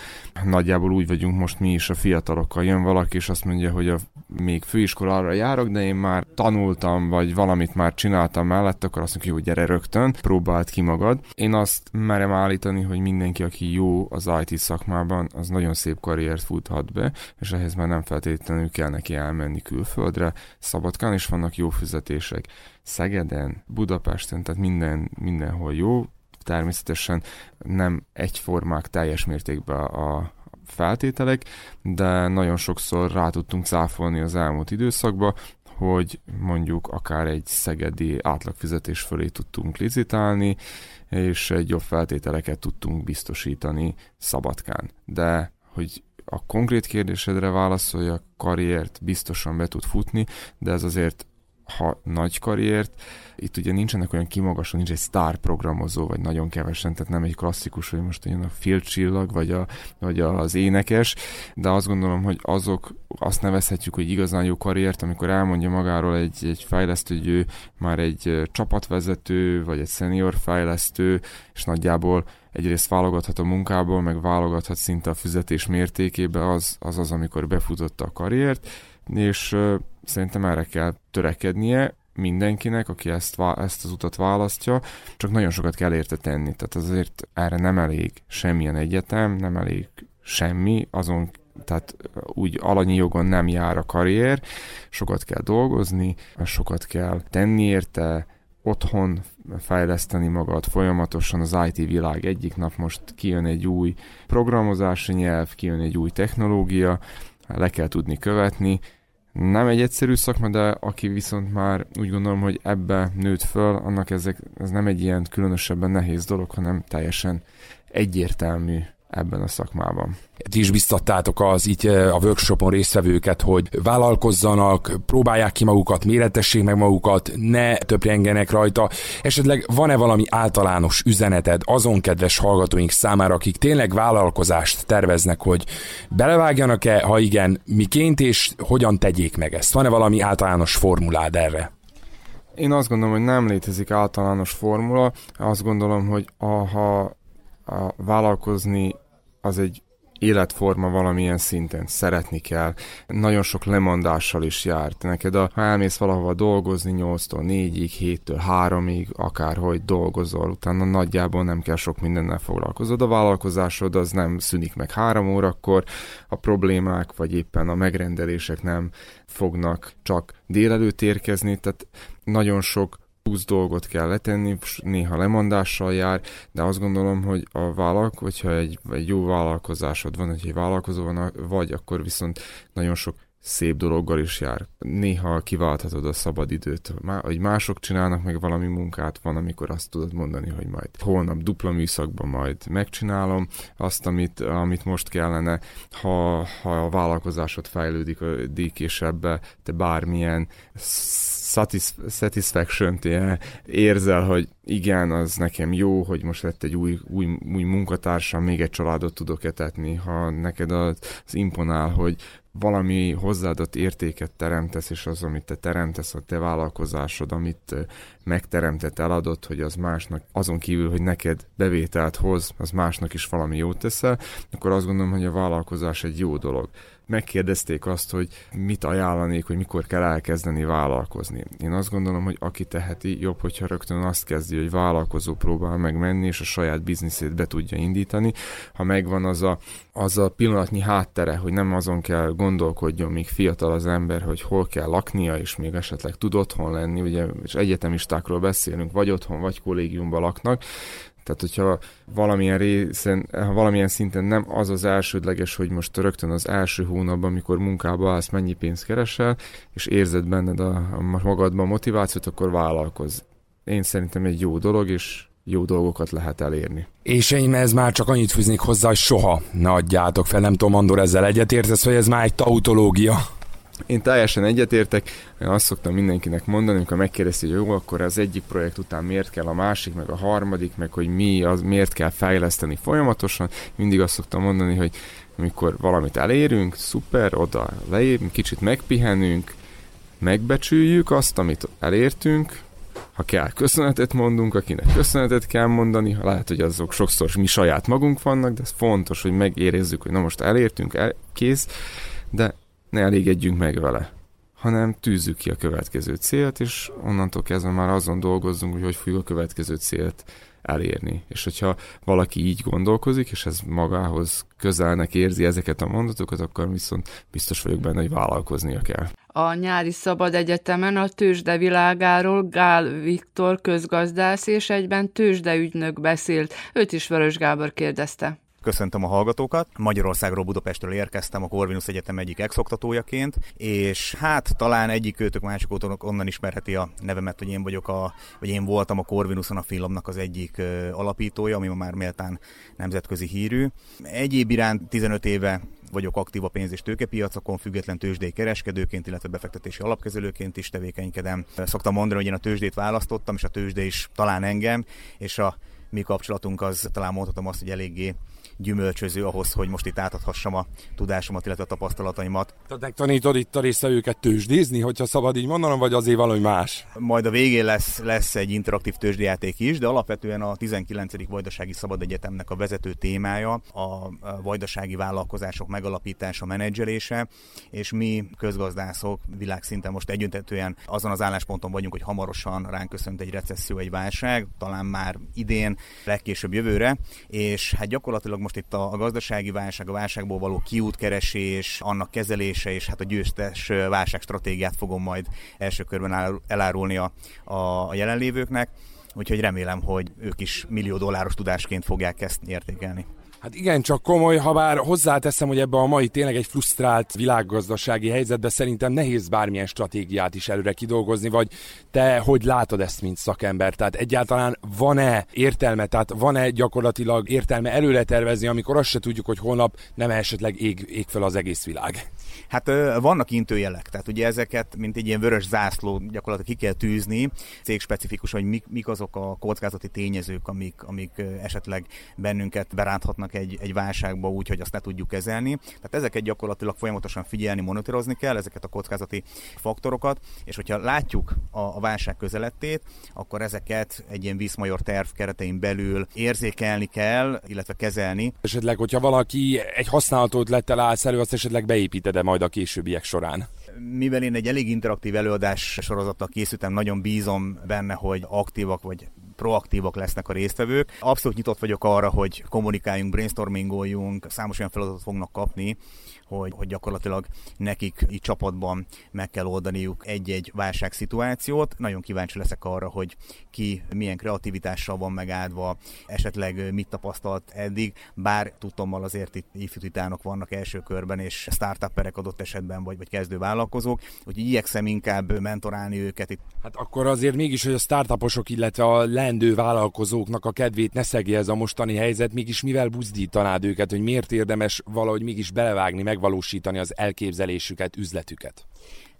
Nagyjából úgy vagyunk most mi is a fiatalokkal. Jön valaki és azt mondja, hogy a, még főiskolára járok, de én már tanultam, vagy valamit már csináltam mellett, akkor azt mondjuk, hogy gyere rögtön, próbáld ki magad. Én azt merem állítani, hogy mindenki, aki jó az i té szakmában, az nagyon szép karriert futhat be, és ehhez már nem feltétlenül kell neki elmenni külföldre. Szabadkán is vannak jó fizetések. Szegeden, Budapesten, tehát minden, mindenhol jó. Természetesen nem egyformák teljes mértékben a feltételek, de nagyon sokszor rá tudtunk cáfolni az elmúlt időszakba, hogy mondjuk akár egy szegedi átlagfizetés fölé tudtunk lizitálni, és jobb feltételeket tudtunk biztosítani Szabadkán. De hogy a konkrét kérdésedre válaszoljak, karriert biztosan be tud futni, de ez azért ha nagy karriert, itt ugye nincsenek olyan kimagasló, nincs egy sztár programozó, vagy nagyon kevesen, tehát nem egy klasszikus, hogy most olyan a filcsillag, vagy, a, vagy az énekes, de azt gondolom, hogy azok, azt nevezhetjük, hogy igazán jó karriert, amikor elmondja magáról egy, egy fejlesztő, már egy csapatvezető, vagy egy senior fejlesztő, és nagyjából egyrészt válogathat a munkából, meg válogathat szinte a fizetés mértékében, az az, az amikor befutotta a karriert, és szerintem erre kell törekednie mindenkinek, aki ezt, ezt az utat választja, csak nagyon sokat kell érte tenni. Tehát azért erre nem elég semmilyen egyetem, nem elég semmi, azon, tehát úgy alanyi jogon nem jár a karrier, sokat kell dolgozni, sokat kell tenni érte, otthon fejleszteni magad folyamatosan, az i té világ egyik nap most kijön egy új programozási nyelv, kijön egy új technológia, le kell tudni követni. Nem egy egyszerű szakma, de aki viszont már úgy gondolom, hogy ebbe nőtt föl, annak ezek, ez nem egy ilyen különösebben nehéz dolog, hanem teljesen egyértelmű ebben a szakmában. Ti is biztattátok az itt a workshopon résztvevőket, hogy vállalkozzanak, próbálják ki magukat, méretessék meg magukat, ne töprengjenek rajta. Esetleg van-e valami általános üzeneted azon kedves hallgatóink számára, akik tényleg vállalkozást terveznek, hogy belevágjanak-e, ha igen, miként és hogyan tegyék meg ezt? Van-e valami általános formulád erre? Én azt gondolom, hogy nem létezik általános formula. Azt gondolom, hogy ha A vállalkozni az egy életforma valamilyen szinten, szeretni kell. Nagyon sok lemondással is járt. Neked, a, ha elmész valahova dolgozni nyolctól négyig, héttől háromig, akárhogy dolgozol, utána nagyjából nem kell sok mindennel foglalkozod. A vállalkozásod az nem szűnik meg három órakor, a problémák vagy éppen a megrendelések nem fognak csak délelőtt érkezni, tehát nagyon sok plusz dolgot kell letenni, néha lemondással jár, de azt gondolom, hogy a vállalk, hogyha egy, egy jó vállalkozásod van, hogyha egy vállalkozó van, vagy akkor viszont nagyon sok szép dologgal is jár. Néha kiválthatod a szabadidőt, hogy mások csinálnak meg valami munkát, van, amikor azt tudod mondani, hogy majd holnap dupla műszakban majd megcsinálom azt, amit, amit most kellene, ha, ha a vállalkozásod fejlődik, és ebbe te bármilyen satisfaction-t érzel, hogy igen, az nekem jó, hogy most lett egy új, új, új munkatársam, még egy családot tudok etetni, ha neked az, az imponál, hogy valami hozzáadott értéket teremtesz, és az, amit te teremtesz, a te vállalkozásod, amit megteremtett, eladott, hogy az másnak, azon kívül, hogy neked bevételt hoz, az másnak is valami jót teszel, akkor azt gondolom, hogy a vállalkozás egy jó dolog. Megkérdezték azt, hogy mit ajánlanék, hogy mikor kell elkezdeni vállalkozni. Én azt gondolom, hogy aki teheti, jobb, hogyha rögtön azt kezdi, hogy vállalkozó próbál megmenni, és a saját bizniszét be tudja indítani. Ha megvan az a, az a pillanatnyi háttere, hogy nem azon kell gondolkodjon még fiatal az ember, hogy hol kell laknia, és még esetleg tud otthon lenni, ugye, és egyetemistákról beszélünk, vagy otthon, vagy kollégiumban laknak. Tehát, hogyha valamilyen részen, ha valamilyen szinten nem az az elsődleges, hogy most rögtön az első hónapban, amikor munkába állsz, mennyi pénzt keresel, és érzed benned a, a magadban motivációt, akkor vállalkozz. Én szerintem egy jó dolog, és jó dolgokat lehet elérni. És én ez már csak annyit fűznék hozzá, hogy soha ne adjátok fel. Nem tudom, Andor, ezzel egyetértesz, hogy ez már egy tautológia? Én teljesen egyetértek, azt szoktam mindenkinek mondani, amikor megkérdezi, hogy jó, akkor az egyik projekt után miért kell a másik, meg a harmadik, meg hogy mi, az, miért kell fejleszteni folyamatosan. Mindig azt szoktam mondani, hogy amikor valamit elérünk, szuper, oda leérünk, kicsit megpihenünk, megbecsüljük azt, amit elértünk, ha kell, köszönetet mondunk, akinek köszönetet kell mondani, lehet, hogy azok sokszor mi saját magunk vannak, de ez fontos, hogy megérezzük, hogy na most elértünk, el, kész, de ne elégedjünk meg vele, hanem tűzzük ki a következő célt, és onnantól kezdve már azon dolgozzunk, hogy hogy fogjuk a következő célt elérni. És hogyha valaki így gondolkozik, és ez magához közelnek érzi ezeket a mondatokat, akkor viszont biztos vagyok benne, hogy vállalkoznia kell. A nyári szabad egyetemen a tőzsdevilágáról Gál Viktor közgazdász és egyben tőzsdeügynök beszélt. Őt is Vörös Gábor kérdezte. Köszöntöm a hallgatókat. Magyarországról, Budapestről érkeztem a Corvinus Egyetem egyik exoktatójaként, és hát talán egyik őtök másik ótok onnan ismerheti a nevemet, hogy én vagyok a, vagy én voltam a Corvinuson a filmnak az egyik ö, alapítója, ami ma már méltán nemzetközi hírű. Egyéb iránt tizenöt éve vagyok aktív a pénz- és tőkepiacokon, független tőzsdei kereskedőként, illetve befektetési alapkezelőként is tevékenykedem. Szoktam mondani, hogy én a tőzsdét választottam, és a tőzsde is talán engem, és a mi kapcsolatunk az, talán mondhatom azt, hogy eléggé gyümölcsöző ahhoz, hogy most itt átadhassam a tudásomat, illetve a tapasztalataimat. Tehát megtanítod itt a résztvevőket tőzsdézni, hogyha szabad így mondanom, vagy azért valami más? Majd a végén lesz, lesz egy interaktív tőzsdejáték is, de alapvetően a tizenkilencedik Vajdasági Szabad Egyetemnek a vezető témája a vajdasági vállalkozások megalapítása, menedzselése, és mi közgazdászok világszinten most egyöntetően azon az állásponton vagyunk, hogy hamarosan ránk köszönt egy recesszió, egy válság, talán már idén, legkésőbb jövőre, és hát gyakorlatilag most itt a gazdasági válság, a válságból való kiútkeresés, annak kezelése, és hát a győztes válságstratégiát fogom majd első körben elárulni a, a jelenlévőknek, úgyhogy remélem, hogy ők is millió dolláros tudásként fogják ezt értékelni. Hát igen, csak komoly, ha bár hozzáteszem, hogy ebben a mai tényleg egy frusztrált világgazdasági helyzetben szerintem nehéz bármilyen stratégiát is előre kidolgozni, vagy te hogy látod ezt, mint szakember? Tehát egyáltalán van-e értelme, tehát van-e gyakorlatilag értelme előre tervezni, amikor azt se tudjuk, hogy holnap nem esetleg ég, ég fel az egész világ? Hát vannak intőjelek, tehát ugye ezeket, mint egy ilyen vörös zászló gyakorlatilag ki kell tűzni, cégspecifikus, hogy mik, mik azok a kockázati tényezők, amik, amik esetleg bennünket beránthatnak Egy, egy válságba úgy, hogy azt ne tudjuk kezelni. Tehát ezeket gyakorlatilag folyamatosan figyelni, monitorozni kell, ezeket a kockázati faktorokat, és hogyha látjuk a, a válság közelettét, akkor ezeket egy ilyen vízmajor terv keretein belül érzékelni kell, illetve kezelni. Esetleg, hogyha valaki egy használható ötlettel állsz elő, azt esetleg beépíted-e majd a későbbiek során? Mivel én egy elég interaktív előadás sorozattal készültem, nagyon bízom benne, hogy aktívak vagy proaktívak lesznek a résztvevők. Abszolút nyitott vagyok arra, hogy kommunikáljunk, brainstormingoljunk, számos olyan feladatot fognak kapni, hogy, hogy gyakorlatilag nekik így csapatban meg kell oldaniuk egy-egy válságszituációt. Nagyon kíváncsi leszek arra, hogy ki milyen kreativitással van megáldva, esetleg mit tapasztalt eddig, bár tudtommal azért itt ifjú titánok vannak első körben, és startupperek adott esetben, vagy, vagy kezdő vállalkozók, hogy igyekszem inkább mentorálni őket. Hát akkor azért mégis, hogy a startuposok, illetve a leendő vállalkozóknak a kedvét ne szegje ez a mostani helyzet, mégis mivel buzdítanád őket, hogy miért érdemes valahogy mégis belevágni, megvalósítani az elképzelésüket, üzletüket?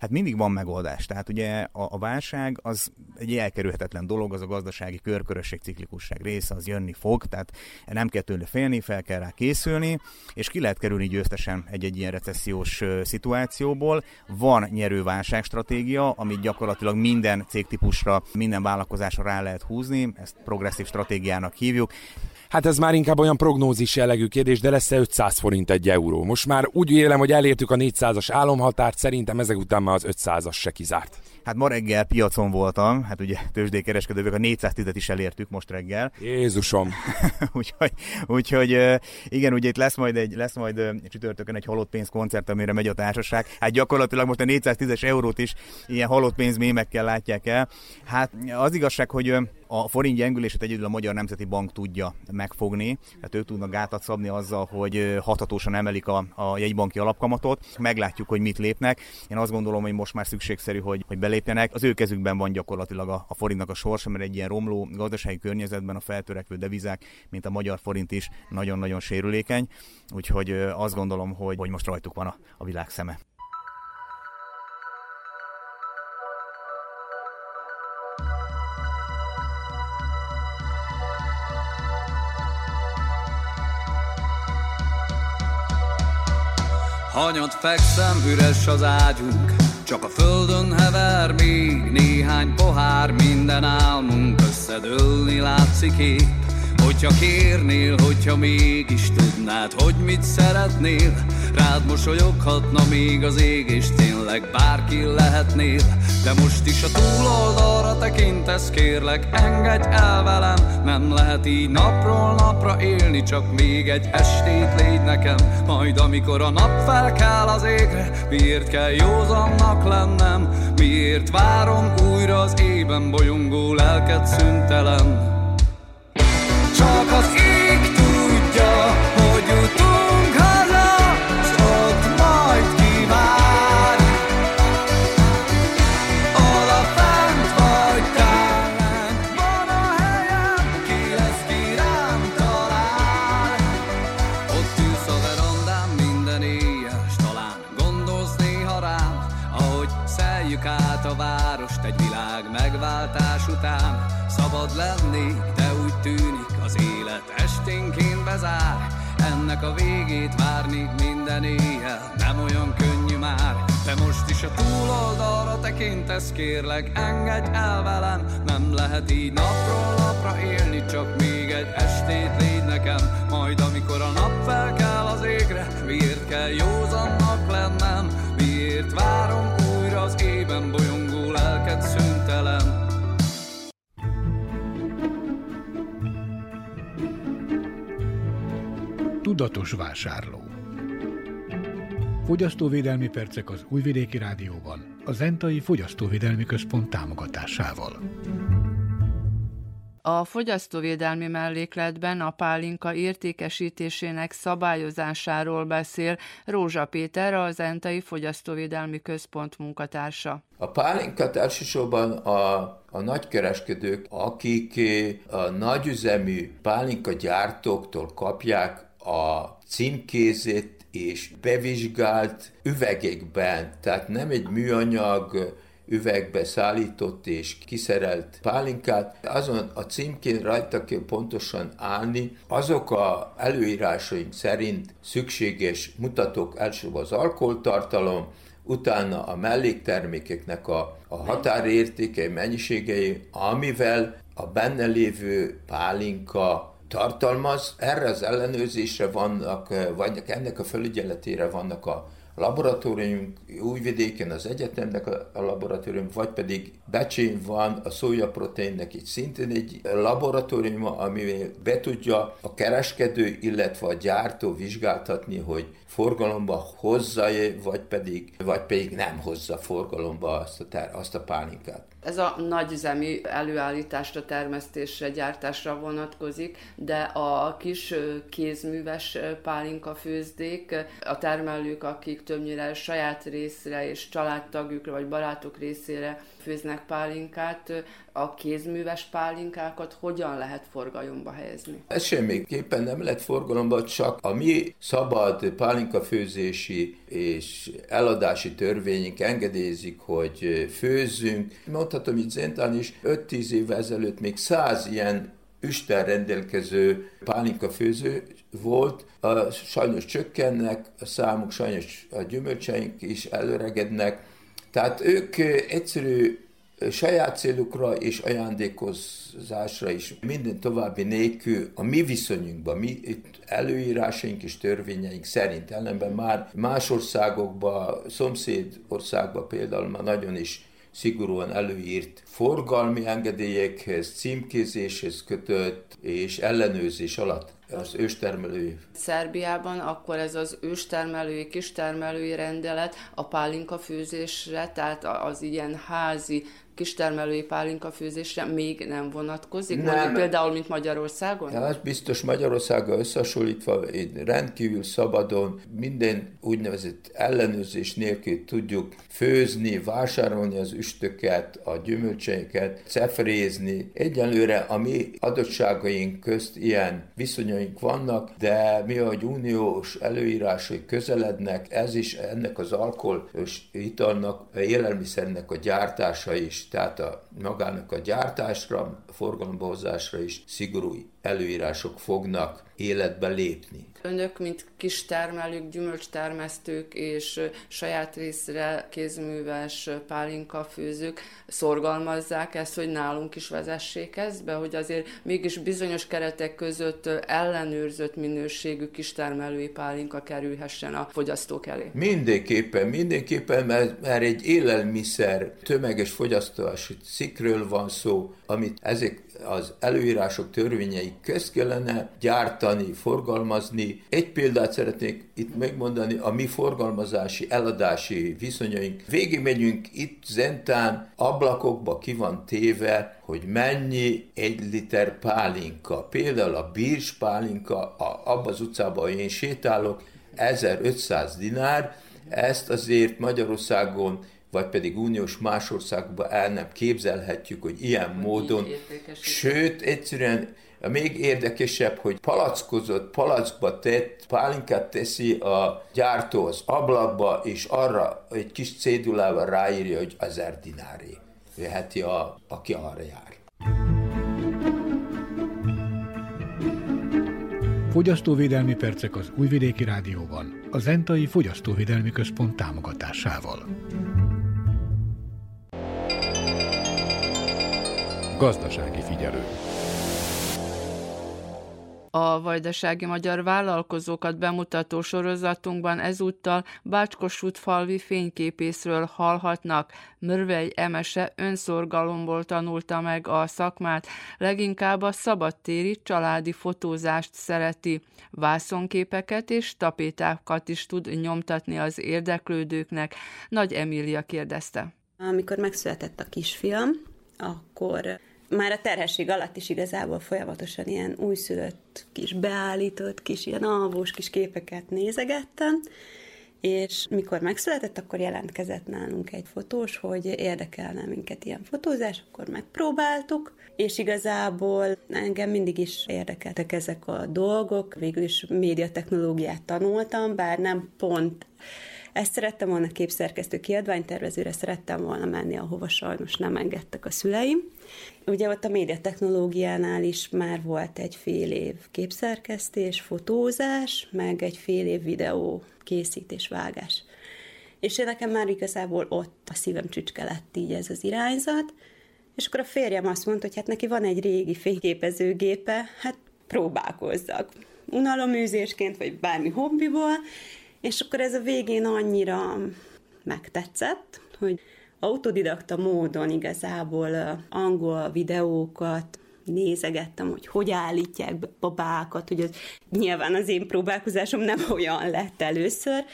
Hát mindig van megoldás. Tehát ugye a, a válság az egy elkerülhetetlen dolog, az a gazdasági körkörösség, ciklikusság része, az jönni fog, tehát nem kell tőle félni, fel kell rá készülni, és ki lehet kerülni győztesen egy-egy ilyen recessziós szituációból. Van nyerő válságstratégia, amit gyakorlatilag minden cégtípusra, minden vállalkozásra rá lehet húzni, ezt progresszív stratégiának hívjuk. Hát ez már inkább olyan prognózis jellegű kérdés, de lesz-e ötszáz forint egy euró? Most már úgy élem, hogy elértük a négyszázas álomhatárt, szerintem ezek után már az ötszázas se kizárt. Hát ma reggel piacon voltam, hát ugye tőzsdékereskedők, a négyszáztizet is elértük most reggel. Jézusom! úgyhogy, úgyhogy igen, ugye itt lesz majd, egy, lesz majd csütörtökön egy halott pénz koncert, amire megy a társaság. Hát gyakorlatilag most a négyszáztízes eurót is ilyen halott pénz mémekkel látják el. Hát az igazság, hogy a forint gyengülését egyedül a Magyar Nemzeti Bank tudja megfogni, tehát ők tudnak gátat szabni azzal, hogy hathatósan emelik a, a jegybanki alapkamatot. Meglátjuk, hogy mit lépnek. Én azt gondolom, hogy most már szükségszerű, hogy, hogy belépjenek. Az ő kezükben van gyakorlatilag a, a forintnak a sorsa, mert egy ilyen romló gazdasági környezetben a feltörekvő devizák, mint a magyar forint is, nagyon-nagyon sérülékeny. Úgyhogy azt gondolom, hogy, hogy most rajtuk van a, a világ szeme. Hanyat fekszem, üres az ágyunk, csak a földön hever még néhány pohár, minden álmunk összedőlni látszik épp. Hogyha kérnél, hogyha mégis tudnád, hogy mit szeretnél, rád mosolyoghatna még az ég, és tényleg bárki lehetnél. De most is a túloldalra tekintesz, kérlek, engedj el velem. Nem lehet így napról napra élni, csak még egy estét légy nekem. Majd amikor a nap felkel az égre, miért kell józannak lennem? Miért várom újra az ében bolyongó lelked szüntelen? Csak az ég tudja, hogy jutunk haza, s ott majd kivár. Odafent vagy talán, van a helyem, ki lesz, ki rám talál. Ott ülsz a verandán minden éjjel, s talán gondolsz néha rám, ahogy szeljük át a várost egy világ megváltás után. Szabad lennék, de úgy tűnik, az élet esténként bezár. Ennek a végét várni minden éjjel nem olyan könnyű már. De most is a túloldalra tekintesz, kérlek, engedj el velem. Nem lehet így napról napra élni, csak még egy estét légy nekem. Majd amikor a nap felkel az égre, miért kell józannak lennem? Miért várom újra az ében bolyongó lelked szüntelen? Tudatos vásárló. Fogyasztóvédelmi percek az Újvidéki Rádióban, a Zentai Fogyasztóvédelmi Központ támogatásával. A fogyasztóvédelmi mellékletben a pálinka értékesítésének szabályozásáról beszél Rózsa Péter, a Zentai Fogyasztóvédelmi Központ munkatársa. A pálinka elsősorban a, a nagykereskedők, akik a nagyüzemű pálinka gyártóktól kapják a címkézét és bevizsgált üvegekben, tehát nem egy műanyag üvegbe szállított és kiszerelt pálinkát. Azon a címkén rajta kell pontosan állni azok a előírásaink szerint szükséges mutatók, elsőbb az alkoholtartalom, utána a melléktermékeknek a, a határértékei, mennyiségei, amivel a benne lévő pálinka tartalmaz, erre az ellenőrzésre vannak, vagy ennek a felügyeletére vannak a laboratóriumunk, Újvidéken az egyetemnek a laboratórium, vagy pedig Becsén van a szójaproteinnek itt szintén egy laboratóriuma, ami be tudja a kereskedő, illetve a gyártó vizsgáltatni, hogy forgalomba hozza-e, vagy pedig, vagy pedig nem hozza forgalomba azt a, ter- azt a pálinkát. Ez a nagyüzemi előállításra, termesztésre, gyártásra vonatkozik, de a kis kézműves pálinkafőzdék, a termelők, akik többnyire saját részre és családtagjukra vagy barátok részére főznek pálinkát, a kézműves pálinkákat hogyan lehet forgalomba helyezni? Ez semmiképpen nem lett forgalomba, csak a mi szabad pálinkafőzési és eladási törvényünk engedélyezik, hogy főzzünk. Mondhatom itt Zentán is, öt-tíz évvel ezelőtt még száz ilyen üsten rendelkező pálinkafőző volt, a, sajnos csökkennek, a számuk sajnos a gyümölcseink is előregednek, tehát ők egyszerű saját célukra és ajándékozásra is minden további nélkül a mi viszonyunkban, mi itt előírásaink és törvényeink szerint, ellenben már más országokban, szomszéd országban például már nagyon is szigorúan előírt forgalmi engedélyekhez, címkézéshez kötött és ellenőrzés alatt az őstermelői. Szerbiában akkor ez az őstermelői, kistermelői rendelet a pálinkafőzésre, tehát az ilyen házi kistermelői pálinkafőzésre még nem vonatkozik? Nem. Például, mint Magyarországon? Hát biztos Magyarországgal összehasonlítva rendkívül szabadon, minden úgynevezett ellenőrzés nélkül tudjuk főzni, vásárolni az üstöket, a gyümölcseinket, cefrézni. Egyelőre a mi adottságaink közt ilyen viszonyaink vannak, de mi, ahogy uniós előírásai közelednek, ez is ennek az alkoholos italnak, élelmiszernek a gyártása is. Tehát a magának a gyártásra, a forgalomba hozásra is szigorú előírások fognak életbe lépni. Önök, mint kistermelők, gyümölcstermesztők és saját részre kézműves pálinkafőzők szorgalmazzák ezt, hogy nálunk is vezessék ezt be, hogy azért mégis bizonyos keretek között ellenőrzött minőségű kistermelői pálinka kerülhessen a fogyasztók elé? Mindenképpen, mindenképpen, mert, mert egy élelmiszer tömeges fogyasztási cikkről van szó, amit ezek az előírások törvényei közt kellene gyártani, forgalmazni. Egy példát szeretnék itt megmondani, a mi forgalmazási, eladási viszonyaink. Végigmegyünk itt Zentán, ablakokba ki van téve, hogy mennyi egy liter pálinka. Például a Bircs pálinka, abban az utcában, ahol én sétálok, ezerötszáz dinár, ezt azért Magyarországon vagy pedig uniós más országban el nem képzelhetjük, hogy ilyen módon, sőt, egyszerűen még érdekesebb, hogy palackozott, palackba tett pálinkát teszi a gyártó az ablakba, és arra egy kis cédulával ráírja, hogy ezer dináré veheti, a, aki arra jár. Fogyasztóvédelmi percek az Újvidéki Rádióban, a Zentai Fogyasztóvédelmi Központ támogatásával. Gazdasági figyelő. A vajdasági magyar vállalkozókat bemutató sorozatunkban ezúttal Bácskosút-falvi fényképészről hallhatnak. Mörvei Emese önszorgalomból tanulta meg a szakmát, leginkább a szabadtéri családi fotózást szereti. Vászonképeket és tapétákat is tud nyomtatni az érdeklődőknek. Nagy Emília kérdezte. Amikor megszületett a kisfiam, akkor már a terhesség alatt is igazából folyamatosan ilyen újszülött, kis beállított, kis ilyen alvós kis képeket nézegettem, és mikor megszületett, akkor jelentkezett nálunk egy fotós, hogy érdekelne minket ilyen fotózás, akkor megpróbáltuk, és igazából engem mindig is érdekeltek ezek a dolgok, végül is médiatechnológiát tanultam, bár nem pont ezt szerettem volna, képszerkesztő, kiadványtervezőre szerettem volna menni, ahova sajnos nem engedtek a szüleim. Ugye ott a médiatechnológiánál is már volt egy fél év képszerkesztés, fotózás, meg egy fél év videó készítés, vágás. És én nekem már igazából ott a szívem csücske lett így ez az irányzat, és akkor a férjem azt mondta, hogy hát neki van egy régi fényképezőgépe, hát próbálkozzak. Unaloműzésként, vagy bármi hobbiból, és akkor ez a végén annyira megtetszett, hogy autodidakta módon igazából angol videókat nézegettem, hogy hogy állítják be babákat, hogy az, nyilván az én próbálkozásom nem olyan lett először,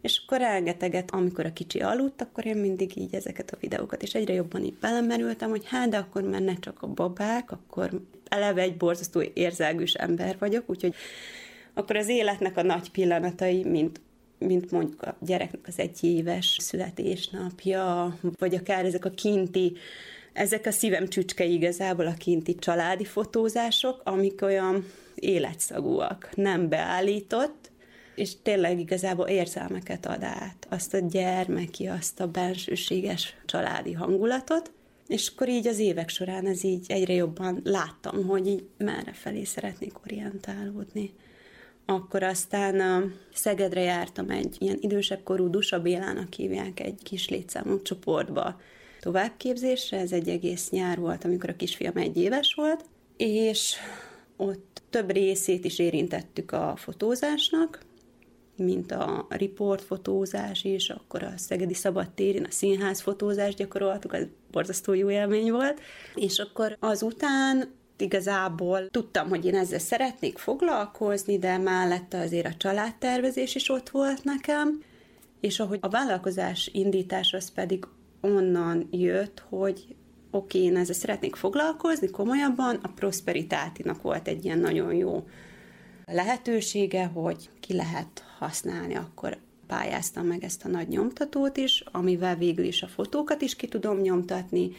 és akkor rengeteget, amikor a kicsi aludt, akkor én mindig így ezeket a videókat, és egyre jobban így belemerültem, hogy hát, de akkor már ne csak a babák, akkor eleve egy borzasztó érzelgős ember vagyok, úgyhogy akkor az életnek a nagy pillanatai, mint mint mondjuk a gyereknek az egyéves születésnapja, vagy akár ezek a kinti, ezek a szívem csücske igazából a kinti családi fotózások, amik olyan életszagúak, nem beállított, és tényleg igazából érzelmeket ad át, azt a gyermeki, azt a bensőséges családi hangulatot, és akkor így az évek során ez így egyre jobban láttam, hogy így merre felé szeretnék orientálódni. Akkor aztán Szegedre jártam egy ilyen idősebb korú Dusa Bélának hívják egy kis létszámú csoportba továbbképzésre, ez egy egész nyár volt, amikor a kisfiam egy éves volt, és ott több részét is érintettük a fotózásnak, mint a riportfotózás is, akkor a Szegedi Szabadtérin a színházfotózást gyakoroltuk, az borzasztó jó élmény volt, és akkor azután igazából tudtam, hogy én ezzel szeretnék foglalkozni, de mellette azért a családtervezés is ott volt nekem, és ahogy a vállalkozás indítás az pedig onnan jött, hogy oké, én ezzel szeretnék foglalkozni komolyan, a Prosperitátinak volt egy ilyen nagyon jó lehetősége, hogy ki lehet használni, akkor pályáztam meg ezt a nagy nyomtatót is, amivel végül is a fotókat is ki tudom nyomtatni,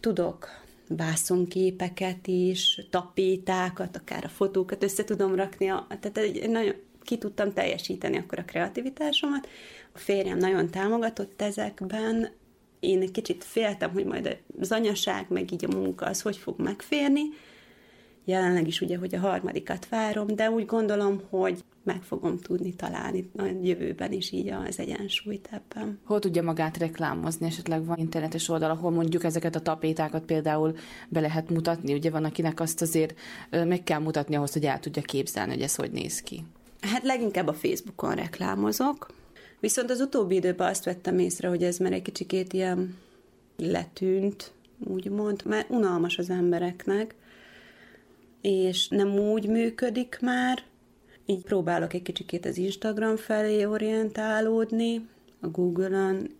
tudok vászonképeket is, tapétákat, akár a fotókat össze tudom rakni, tehát egy nagyon, ki tudtam teljesíteni akkor a kreativitásomat. A férjem nagyon támogatott ezekben, én egy kicsit féltem, hogy majd az anyaság, meg így a munka, az hogy fog megférni. Jelenleg is ugye, hogy a harmadikat várom, de úgy gondolom, hogy meg fogom tudni találni a jövőben is így az egyensúlyt ebben. Hol tudja magát reklámozni? Esetleg van internetes oldal, ahol mondjuk ezeket a tapétákat például be lehet mutatni? Ugye van, akinek azt azért meg kell mutatni ahhoz, hogy el tudja képzelni, hogy ez hogy néz ki. Hát leginkább a Facebookon reklámozok, viszont az utóbbi időben azt vettem észre, hogy ez már egy kicsikét ilyen letűnt, úgymond, mert unalmas az embereknek, és nem úgy működik már, így próbálok egy kicsikét az Instagram felé orientálódni, a Google-on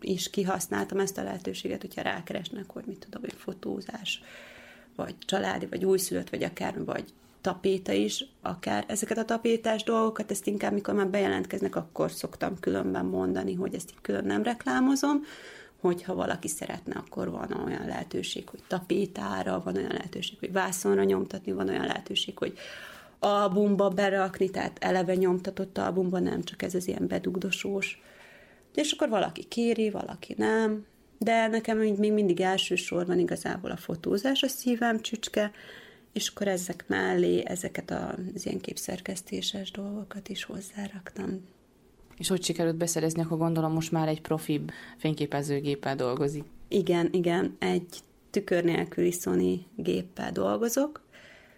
is kihasználtam ezt a lehetőséget, hogyha rákeresnek, hogy mit tudom, hogy fotózás, vagy családi, vagy újszülött, vagy akár, vagy tapéta is, akár ezeket a tapétás dolgokat, ezt inkább, mikor már bejelentkeznek, akkor szoktam különben mondani, hogy ezt így külön nem reklámozom, hogyha valaki szeretne, akkor van olyan lehetőség, hogy tapétára, van olyan lehetőség, hogy vászonra nyomtatni, van olyan lehetőség, hogy albumba berakni, tehát eleve nyomtatott albumba, nem csak ez az ilyen bedugdosós. És akkor valaki kéri, valaki nem, de nekem még mindig elsősorban igazából a fotózás a szívem csücske, és akkor ezek mellé ezeket az ilyen képszerkesztéses dolgokat is hozzáraktam. És hogy sikerült beszerezni, akkor gondolom most már egy profibb fényképezőgéppel dolgozik. Igen, igen, egy tükör nélküli Sony géppel dolgozok.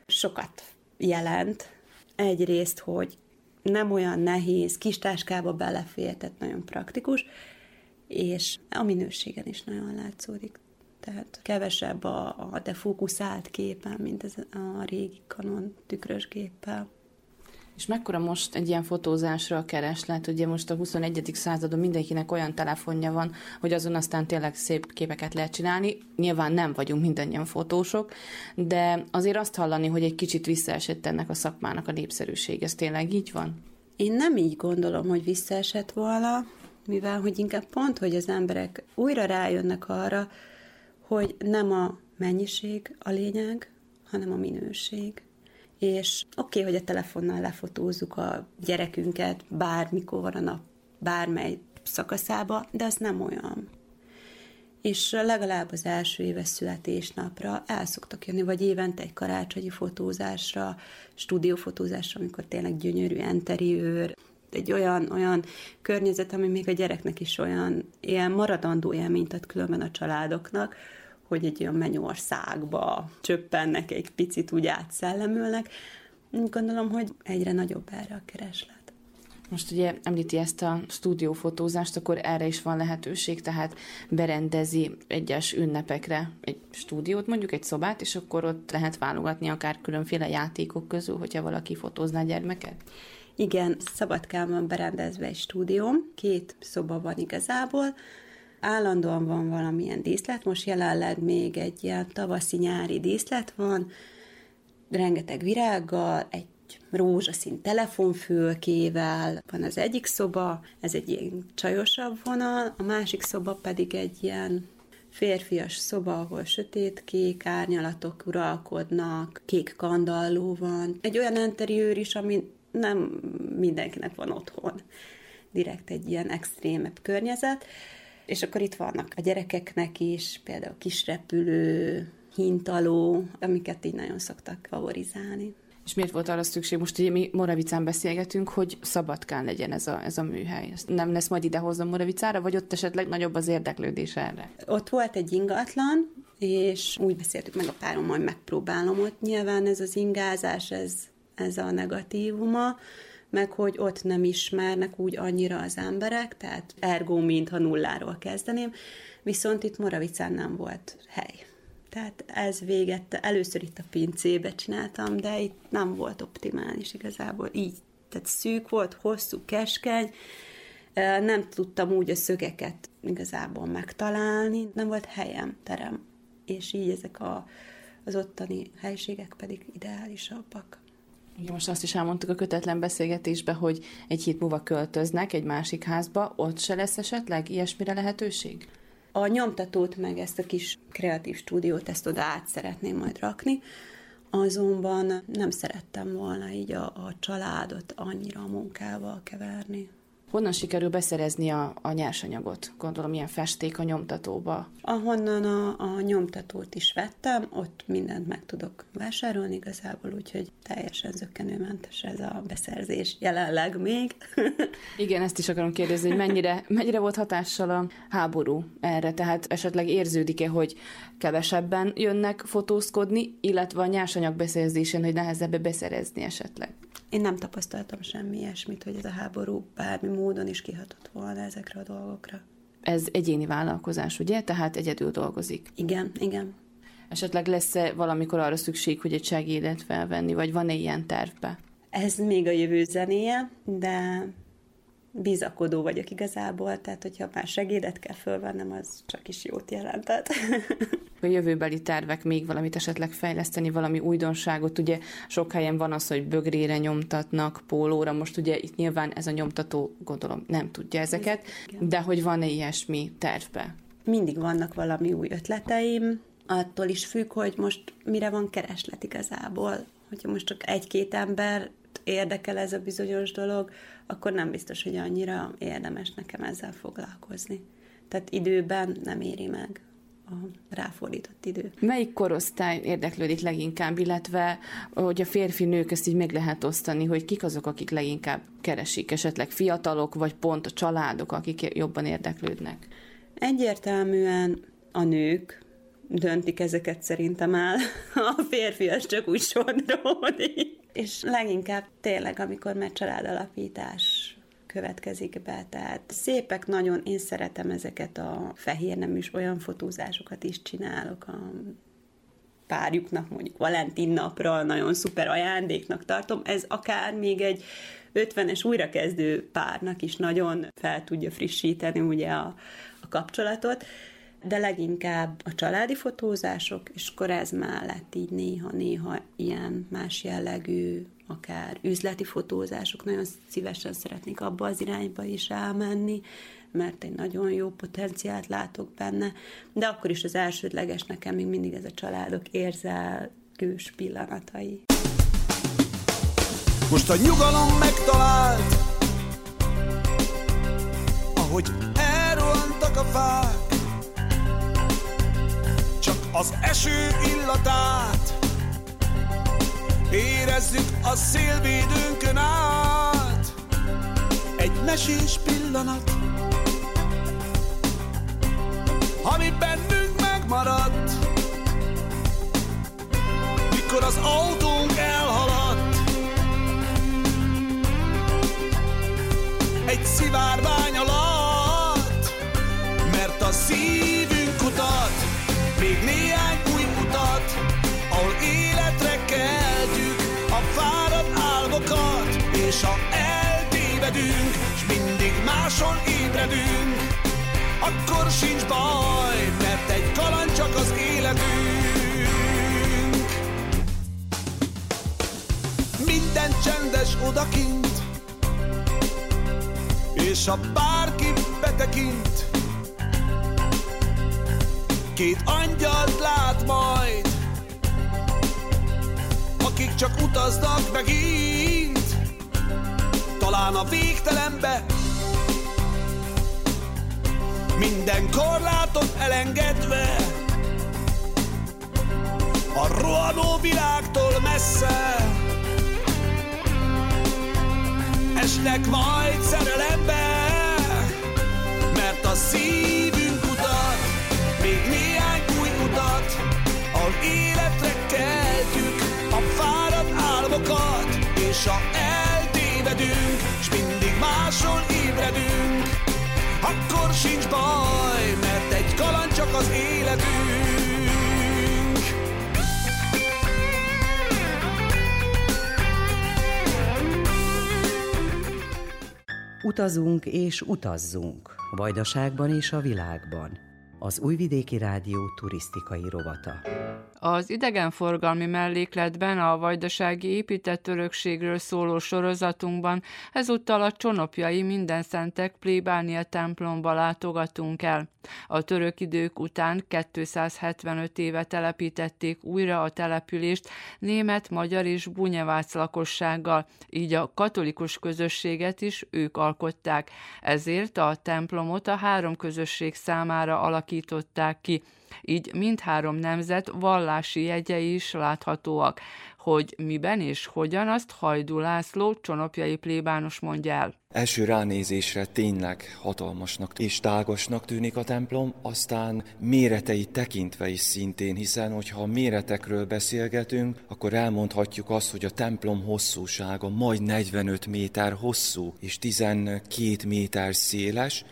Sokat jelent. Egyrészt, hogy nem olyan nehéz, kis táskába belefér, tehát nagyon praktikus, és a minőségen is nagyon látszódik. Tehát kevesebb a, a defókuszált képen, mint ez a régi Canon tükrös géppel. És mekkora most egy ilyen fotózásra a kereslet? Ugye most a huszonegyedik századon mindenkinek olyan telefonja van, hogy azon aztán tényleg szép képeket lehet csinálni. Nyilván nem vagyunk mindannyian fotósok, de azért azt hallani, hogy egy kicsit visszaesett ennek a szakmának a népszerűség. Ez tényleg így van? Én nem így gondolom, hogy visszaesett volna, mivel hogy inkább pont, hogy az emberek újra rájönnek arra, hogy nem a mennyiség a lényeg, hanem a minőség. És oké, okay, hogy a telefonnal lefotózzuk a gyerekünket bármikor a nap, bármely szakaszába, de az nem olyan. És legalább az első éves születésnapra el szoktak jönni, vagy évente egy karácsonyi fotózásra, stúdiófotózásra, amikor tényleg gyönyörű interiőr, egy olyan, olyan környezet, ami még a gyereknek is olyan ilyen maradandó élményt ad különben a családoknak, hogy egy olyan mennyországba csöppennek, egy picit úgy átszellemülnek. Gondolom, hogy egyre nagyobb erre a kereslet. Most ugye említi ezt a stúdiófotózást, akkor erre is van lehetőség, tehát berendezi egyes ünnepekre egy stúdiót, mondjuk egy szobát, és akkor ott lehet válogatni akár különféle játékok közül, hogyha valaki fotózná gyermeket? Igen, Szabadkán van berendezve egy stúdióm, két szoba van igazából, állandóan van valamilyen díszlet, most jelenleg még egy ilyen tavaszi-nyári díszlet van, rengeteg virággal, egy egy rózsaszín telefonfülkével van az egyik szoba, ez egy ilyen csajosabb vonal, a másik szoba pedig egy ilyen férfias szoba, ahol sötétkék árnyalatok uralkodnak, kék kandalló van. Egy olyan interiőr is, ami nem mindenkinek van otthon. Direkt egy ilyen extrémebb környezet. És akkor itt vannak a gyerekeknek is, például kisrepülő, hintaló, amiket így nagyon szoktak favorizálni. És miért volt arra szükség, most ugye mi Moravicán beszélgetünk, hogy Szabadkán legyen ez a, ez a műhely? Ezt nem lesz majd idehoznom Moravicára, vagy ott esetleg nagyobb az érdeklődés erre? Ott volt egy ingatlan, és úgy beszéltük meg a párom, majd megpróbálom ott. Nyilván ez az ingázás, ez, ez a negatívuma, meg hogy ott nem ismernek úgy annyira az emberek, tehát ergo, mintha nulláról kezdeném, viszont itt Moravicán nem volt hely. Tehát ez véget, először itt a pincébe csináltam, de itt nem volt optimális igazából így. Tehát szűk volt, hosszú, keskeny, nem tudtam úgy a szögeket igazából megtalálni, nem volt helyem, terem. És így ezek a, az ottani helységek pedig ideálisabbak. Ugye most azt is elmondtuk a kötetlen beszélgetésbe, hogy egy hét múlva költöznek egy másik házba, ott se lesz esetleg ilyesmire lehetőség? A nyomtatót, meg ezt a kis kreatív stúdiót, ezt oda át szeretném majd rakni, azonban nem szerettem volna így a, a családot annyira a munkával keverni. Honnan sikerül beszerezni a, a nyersanyagot? Gondolom, ilyen festék a nyomtatóba. Ahonnan a, a nyomtatót is vettem, ott mindent meg tudok vásárolni igazából, úgyhogy teljesen zökkenőmentes ez a beszerzés jelenleg még. Igen, ezt is akarom kérdezni, hogy mennyire, mennyire volt hatással a háború erre? Tehát esetleg érződik-e, hogy kevesebben jönnek fotózkodni, illetve a nyersanyag beszerzésén, hogy nehezebb beszerezni esetleg? Én nem tapasztaltam semmi ilyesmit, hogy ez a háború bármi módon is kihatott volna ezekre a dolgokra. Ez egyéni vállalkozás, ugye? Tehát egyedül dolgozik. Igen, igen. Esetleg lesz-e valamikor arra szükség, hogy egy segédet felvenni, vagy van-e ilyen tervbe? Ez még a jövő zenéje, de bizakodó vagyok igazából, tehát hogyha már segédet kell fölvennem, az csak is jót jelentett. A jövőbeli tervek még valamit esetleg fejleszteni, valami újdonságot, ugye sok helyen van az, hogy bögrére nyomtatnak, pólóra, most ugye itt nyilván ez a nyomtató, gondolom, nem tudja ezeket, de hogy van-e ilyesmi tervbe? Mindig vannak valami új ötleteim, attól is függ, hogy most mire van kereslet igazából, hogyha most csak egy-két ember érdekel ez a bizonyos dolog, akkor nem biztos, hogy annyira érdemes nekem ezzel foglalkozni. Tehát időben nem éri meg a ráfordított idő. Melyik korosztály érdeklődik leginkább, illetve hogy a férfi nők ezt így meg lehet osztani, hogy kik azok, akik leginkább keresik, esetleg fiatalok, vagy pont a családok, akik jobban érdeklődnek? Egyértelműen a nők döntik ezeket szerintem el, a férfi az csak úgy sodródik. És leginkább tényleg, amikor már családalapítás következik be, tehát szépek nagyon, én szeretem ezeket a fehérneműs olyan fotózásokat is csinálok a párjuknak, mondjuk Valentin napra, nagyon szuper ajándéknak tartom, ez akár még egy ötvenes újrakezdő párnak is nagyon fel tudja frissíteni ugye a, a kapcsolatot, de leginkább a családi fotózások, és akkor ez mellett így néha-néha ilyen más jellegű, akár üzleti fotózások, nagyon szívesen szeretnék abba az irányba is elmenni, mert egy nagyon jó potenciált látok benne, de akkor is az elsődleges nekem még mindig ez a családok érzelgős pillanatai. Most a nyugalom megtalált, ahogy elrohantak a fák, az eső illatát érezzük a szélvédőnkön át. Egy mesés pillanat, ami bennünk megmaradt, mikor az autónk elhaladt. Egy szivárvány alatt, mert a szívünk kutat még néhány új utat, ahol életre keltjük a fáradt álmokat, és ha eltévedünk, s mindig máshol ébredünk, akkor sincs baj, mert egy kaland csak az életünk. Mindent odakint, és ha bárki betekint, két angyalt lát majd, akik csak utaznak megint, talán a végtelenbe. Minden korlátot elengedve, a rohanó világtól messze, esnek majd szerelembe, mert a szívünk utat, még néhány új utat, ahol életre keltjük a fáradt álmokat, és ha eltévedünk, s mindig máshol ébredünk, akkor sincs baj, mert egy kaland csak az életünk. Utazunk és utazzunk, Vajdaságban és a világban. Az Újvidéki Rádió turisztikai rovata. Az idegenforgalmi mellékletben a vajdasági épített örökségről szóló sorozatunkban ezúttal a Csonopjai Minden Szentek Plébánia templomba látogatunk el. A török idők után kétszázhetvenöt éve telepítették újra a települést német, magyar és bunyevác lakossággal, így a katolikus közösséget is ők alkották. Ezért a templomot a három közösség számára alakították ki. Így mindhárom nemzet vallási jegyei is láthatóak. Hogy miben és hogyan, azt Hajdú László csonopjai plébános mondja el. Első ránézésre tényleg hatalmasnak és tágasnak tűnik a templom, aztán méreteit tekintve is szintén, hiszen hogyha méretekről beszélgetünk, akkor elmondhatjuk azt, hogy a templom hosszúsága majd negyvenöt méter hosszú és tizenkét méter széles,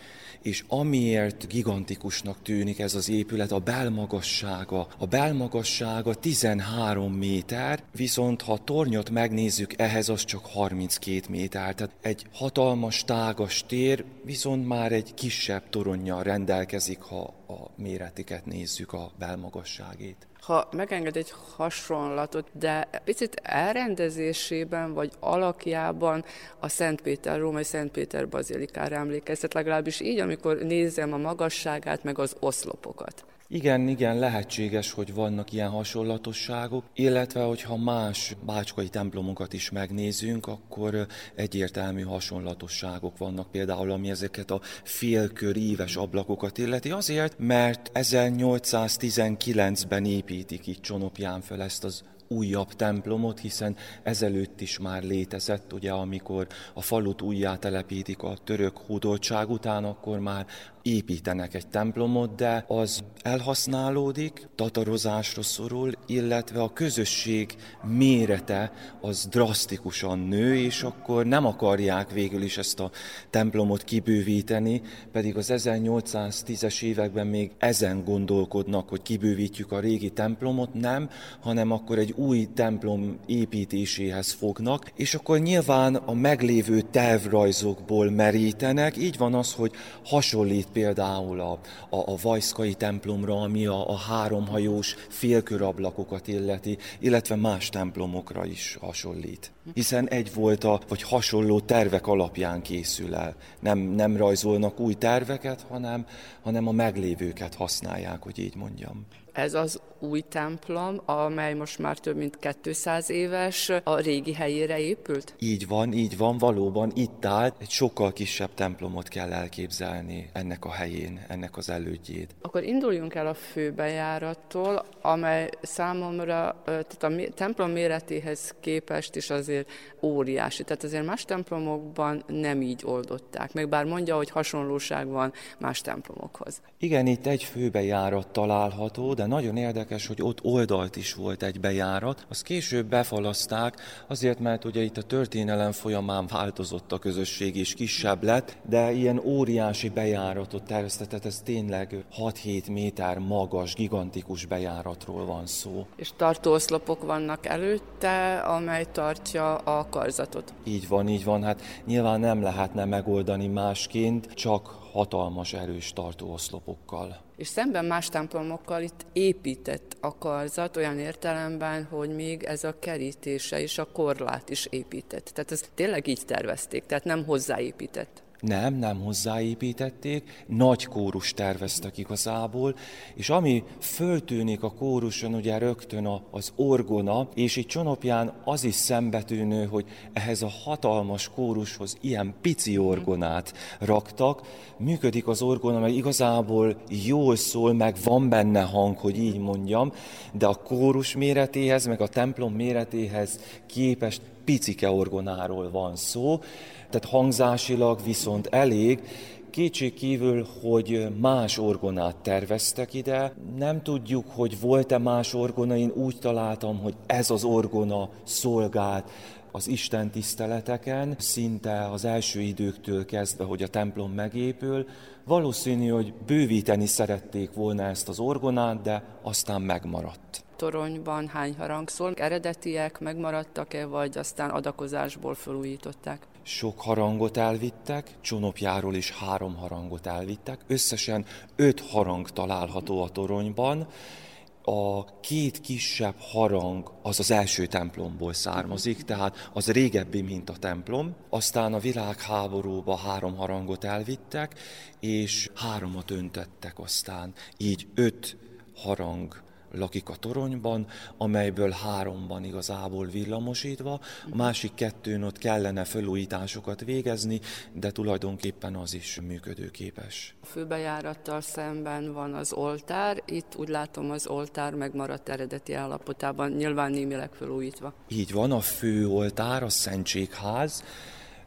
és amiért gigantikusnak tűnik ez az épület, a belmagassága. A belmagassága tizenhárom méter, viszont ha a tornyot megnézzük, ehhez az csak harminckét méter. Tehát egy hatalmas, tágas tér, viszont már egy kisebb toronnyal rendelkezik, ha a méreteket nézzük, a belmagasságét. Ha megenged egy hasonlatot, de picit elrendezésében vagy alakjában a Szentpéter, római Szentpéter bazilikára emlékeztet, legalábbis így, amikor nézem a magasságát, meg az oszlopokat. Igen, igen, lehetséges, hogy vannak ilyen hasonlatosságok, illetve hogyha más bácskai templomokat is megnézünk, akkor egyértelmű hasonlatosságok vannak, például ami ezeket a félkör íves ablakokat illeti, azért, mert ezernyolcszáztizenkilencben építik itt Csonopján fel ezt az újabb templomot, hiszen ezelőtt is már létezett, ugye, amikor a falut újjá telepítik a török hódoltság után, akkor már építenek egy templomot, de az elhasználódik, tatarozásra szorul, illetve a közösség mérete az drasztikusan nő, és akkor nem akarják végül is ezt a templomot kibővíteni, pedig az ezernyolcszáztízes években még ezen gondolkodnak, hogy kibővítjük a régi templomot, nem, hanem akkor egy új templom építéséhez fognak, és akkor nyilván a meglévő tervrajzokból merítenek, így van az, hogy hasonlít például a, a, a vajszkai templomra, ami a, a háromhajós félkörablakokat illeti, illetve más templomokra is hasonlít. Hiszen egy volt a, vagy hasonló tervek alapján készül el. Nem, nem rajzolnak új terveket, hanem, hanem a meglévőket használják, hogy így mondjam. Ez az új templom, amely most már több mint kétszáz éves, a régi helyére épült? Így van, így van, valóban itt áll. Egy sokkal kisebb templomot kell elképzelni ennek a helyén, ennek az elődjét. Akkor induljunk el a főbejárattól, amely számomra, tehát a templom méretéhez képest is azért óriási. Tehát azért más templomokban nem így oldották, meg bár mondja, hogy hasonlóság van más templomokhoz. Igen, itt egy főbejárat található, de De nagyon érdekes, hogy ott oldalt is volt egy bejárat, azt később befalaszták, azért, mert ugye itt a történelem folyamán változott a közösség és kisebb lett, de ilyen óriási bejáratot terveztetett, ez tényleg hat-hét méter magas, gigantikus bejáratról van szó. És tartóoszlopok vannak előtte, amely tartja a karzatot. Így van, így van, hát nyilván nem lehetne megoldani másként, csak hatalmas erős tartóoszlopokkal. És szemben más templomokkal itt épített a karzat olyan értelemben, hogy még ez a kerítése és a korlát is épített. Tehát ezt tényleg így tervezték, tehát nem hozzáépített. Nem, nem hozzáépítették, nagy kórus terveztek igazából, és ami föltűnik a kóruson, ugye rögtön az orgona, és itt Csonopján az is szembetűnő, hogy ehhez a hatalmas kórushoz ilyen pici orgonát raktak, működik az orgona, meg igazából jól szól, meg van benne hang, hogy így mondjam, de a kórus méretéhez, meg a templom méretéhez képest picike orgonáról van szó, tehát hangzásilag viszont elég. Kétségkívül, hogy más orgonát terveztek ide. Nem tudjuk, hogy volt-e más orgona, én úgy találtam, hogy ez az orgona szolgált az Isten tiszteleteken, szinte az első időktől kezdve, hogy a templom megépül. Valószínű, hogy bővíteni szerették volna ezt az orgonát, de aztán megmaradt. Toronyban hány harang szól? Eredetiek megmaradtak-e, vagy aztán adakozásból felújították? Sok harangot elvittek, Csonopjáról is három harangot elvittek, összesen öt harang található a toronyban. A két kisebb harang az az első templomból származik, tehát az régebbi, mint a templom. Aztán a világháborúba három harangot elvittek, és háromat öntettek aztán. Így öt harang lakik a toronyban, amelyből háromban igazából villamosítva, a másik kettőn ott kellene felújításokat végezni, de tulajdonképpen az is működőképes. A főbejárattal szemben van az oltár, itt úgy látom az oltár megmaradt eredeti állapotában, nyilván némileg felújítva. Így van, a főoltár, a szentségház.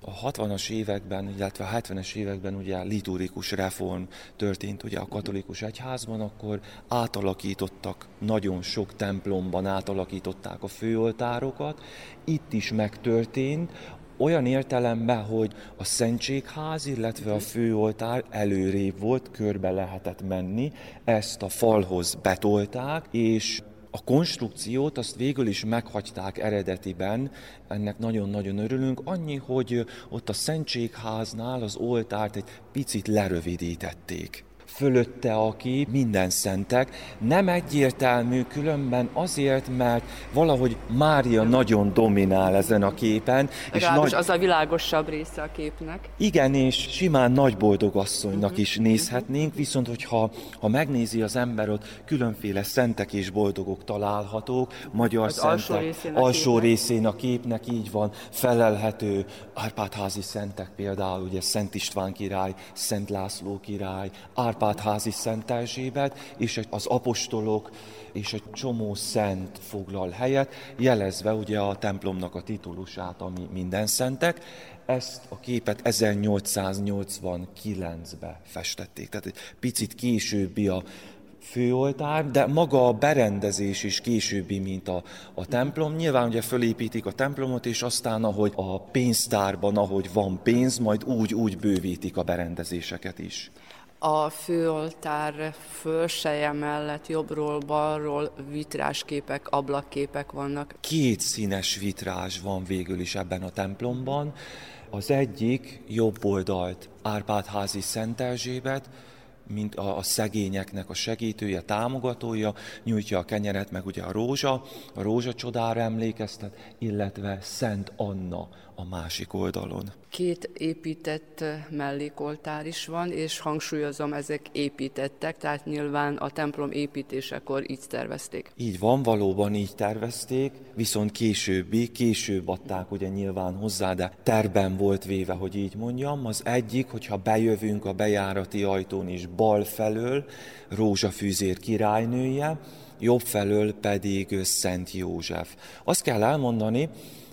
A hatvanas években, illetve a hetvenes években ugye liturgikus reform történt ugye a katolikus egyházban, akkor átalakítottak, nagyon sok templomban átalakították a főoltárokat. Itt is megtörtént, olyan értelemben, hogy a szentségház, illetve a főoltár előrébb volt, körbe lehetett menni, ezt a falhoz betolták, és a konstrukciót azt végül is meghagyták eredetiben, ennek nagyon-nagyon örülünk, annyi, hogy ott a szentségháznál az oltárt egy picit lerövidítették. Fölötte a kép Minden Szentek, nem egyértelmű különben azért, mert valahogy Mária nagyon dominál ezen a képen. És nagy... az a világosabb része a képnek. Igen, és simán nagyboldogasszonynak uh-huh. is nézhetnénk, viszont hogyha ha megnézi az ember, ott különféle szentek és boldogok találhatók, magyar az szentek alsó részén, alsó részén a képnek így van, felelhető Árpád-házi szentek például, ugye Szent István király, Szent László király, Árpád Árpádházi Szent Erzsébet, és az apostolok és egy csomó szent foglal helyet, jelezve ugye a templomnak a titulusát, ami Minden Szentek. Ezt a képet ezernyolcszáznyolcvankilencben festették, tehát egy picit későbbi a főoltár, de maga a berendezés is későbbi, mint a, a templom. Nyilván ugye fölépítik a templomot, és aztán, ahogy a pénztárban, ahogy van pénz, majd úgy-úgy bővítik a berendezéseket is. A főoltár fölseje mellett jobbról-balról vitrásképek, ablakképek vannak. Két színes vitrázs van végül is ebben a templomban. Az egyik jobb oldalt Árpád-házi Szent Erzsébet, mint a, a szegényeknek a segítője, támogatója, nyújtja a kenyeret, meg ugye a rózsa, a rózsa csodára emlékeztet, illetve Szent Anna a másik oldalon. Két épített mellékoltár is van, és hangsúlyozom, ezek építettek, tehát nyilván a templom építésekor így tervezték. Így van, valóban így tervezték, viszont későbbi, később adták ugye nyilván hozzá, de terben volt véve, hogy így mondjam. Az egyik, hogyha bejövünk a bejárati ajtón is bal felől, Rózsafűzér királynője, jobb felől pedig Szent József. Azt kell elmondani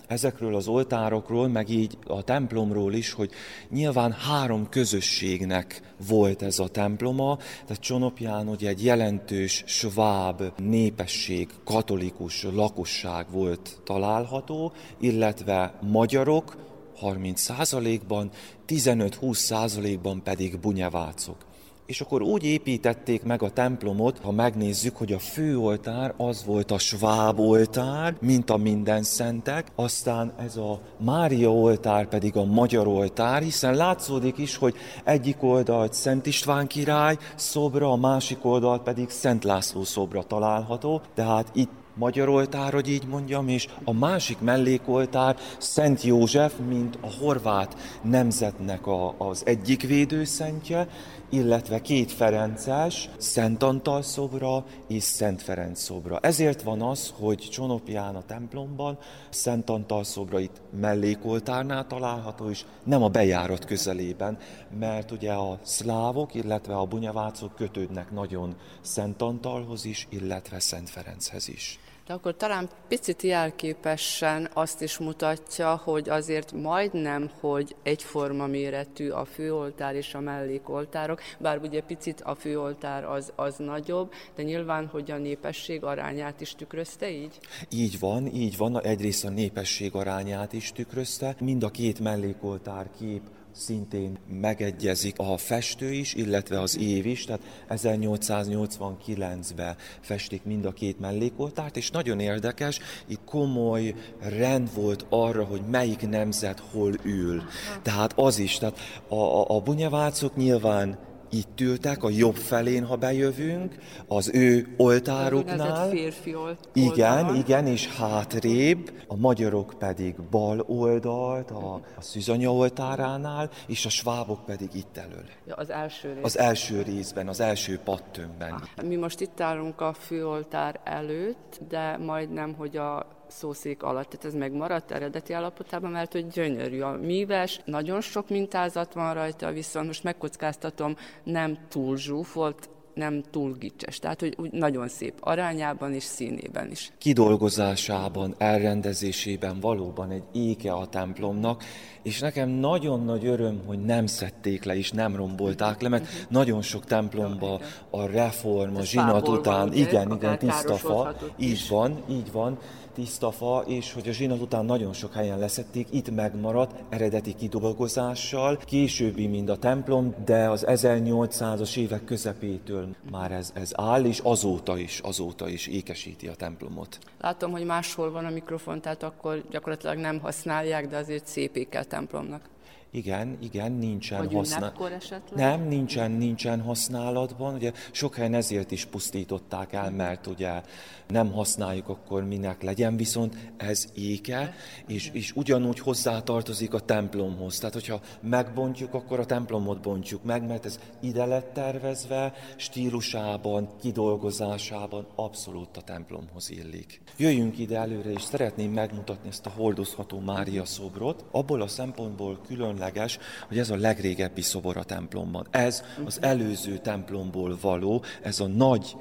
ezekről az oltárokról, meg így a templomról is, hogy nyilván három közösségnek volt ez a temploma, tehát Csonopján ugye egy jelentős sváb népesség, katolikus lakosság volt található, illetve magyarok harminc százalékban, tizenöt-húsz százalékban pedig bunyevácok. És akkor úgy építették meg a templomot, ha megnézzük, hogy a főoltár az volt a sváb oltár, mint a minden szentek, aztán ez a Mária oltár pedig a magyar oltár, hiszen látszódik is, hogy egyik oldalt Szent István király szobra, a másik oldalt pedig Szent László szobra található, tehát itt magyar oltár, hogy így mondjam, és a másik mellékoltár Szent József, mint a horvát nemzetnek a, az egyik védőszentje, illetve két ferences, Szent Antal szobra és Szent Ferenc szobra. Ezért van az, hogy Csonopján a templomban Szent Antal szobra itt mellékoltárnál található, és nem a bejárat közelében, mert ugye a szlávok, illetve a bunyavácok kötődnek nagyon Szent Antalhoz is, illetve Szent Ferenchez is. De akkor talán picit jelképesen azt is mutatja, hogy azért majdnem, hogy egyforma méretű a főoltár és a mellékoltárok, bár ugye picit a főoltár az, az nagyobb, de nyilván, hogy a népesség arányát is tükrözte így? Így van, így van, egyrészt a népesség arányát is tükrözte, mind a két mellékoltár kép szintén megegyezik a festő is, illetve az év is, tehát ezernyolcszáznyolcvankilencben festik mind a két mellékoltárt, és nagyon érdekes, itt komoly rend volt arra, hogy melyik nemzet hol ül. Tehát az is, tehát a, a, a bunyavácok nyilván itt ültek, a jobb felén, ha bejövünk, az ő oltáruknál. Férfi oldal. Igen, igen, és hátrébb, a magyarok pedig bal oldalt, a, a szűzanya oltáránál, és a svábok pedig itt elől. Ja, az első részben. Az első részben, az első pattönben. Mi most itt állunk a főoltár előtt, de majdnem, hogy a szószék alatt, tehát ez megmaradt eredeti állapotában, mert hogy gyönyörű a míves, nagyon sok mintázat van rajta, viszont most megkockáztatom, nem túl zsúfolt, nem túl gicses, tehát hogy úgy nagyon szép arányában és színében is. Kidolgozásában, elrendezésében valóban egy éke a templomnak, és nekem nagyon nagy öröm, hogy nem szedték le és nem rombolták le, mert nagyon sok templomba a reform, a zsinat után, igen, igen, tiszta fa, így van, így van, tiszta fa, és hogy a zsinat után nagyon sok helyen leszették, itt megmaradt eredeti kidolgozással, későbbi, mint a templom, de az ezernyolcszázas évek közepétől már ez, ez áll, és azóta is, azóta is ékesíti a templomot. Látom, hogy máshol van a mikrofon, tehát akkor gyakorlatilag nem használják, de azért szép ékel templomnak. Igen, igen, nincsen használatban. Nem, nincsen, nincsen használatban. Ugye sok helyen ezért is pusztították el, mert ugye nem használjuk, akkor minek legyen, viszont ez éke, és, és ugyanúgy hozzátartozik a templomhoz. Tehát, hogyha megbontjuk, akkor a templomot bontjuk meg, mert ez ide lett tervezve, stílusában, kidolgozásában abszolút a templomhoz illik. Jöjjünk ide előre, és szeretném megmutatni ezt a hordozható Mária szobrot. Abból a szempontból különleges, hogy ez a legrégebbi szobor a templomban. Ez az előző templomból való, ez a nagy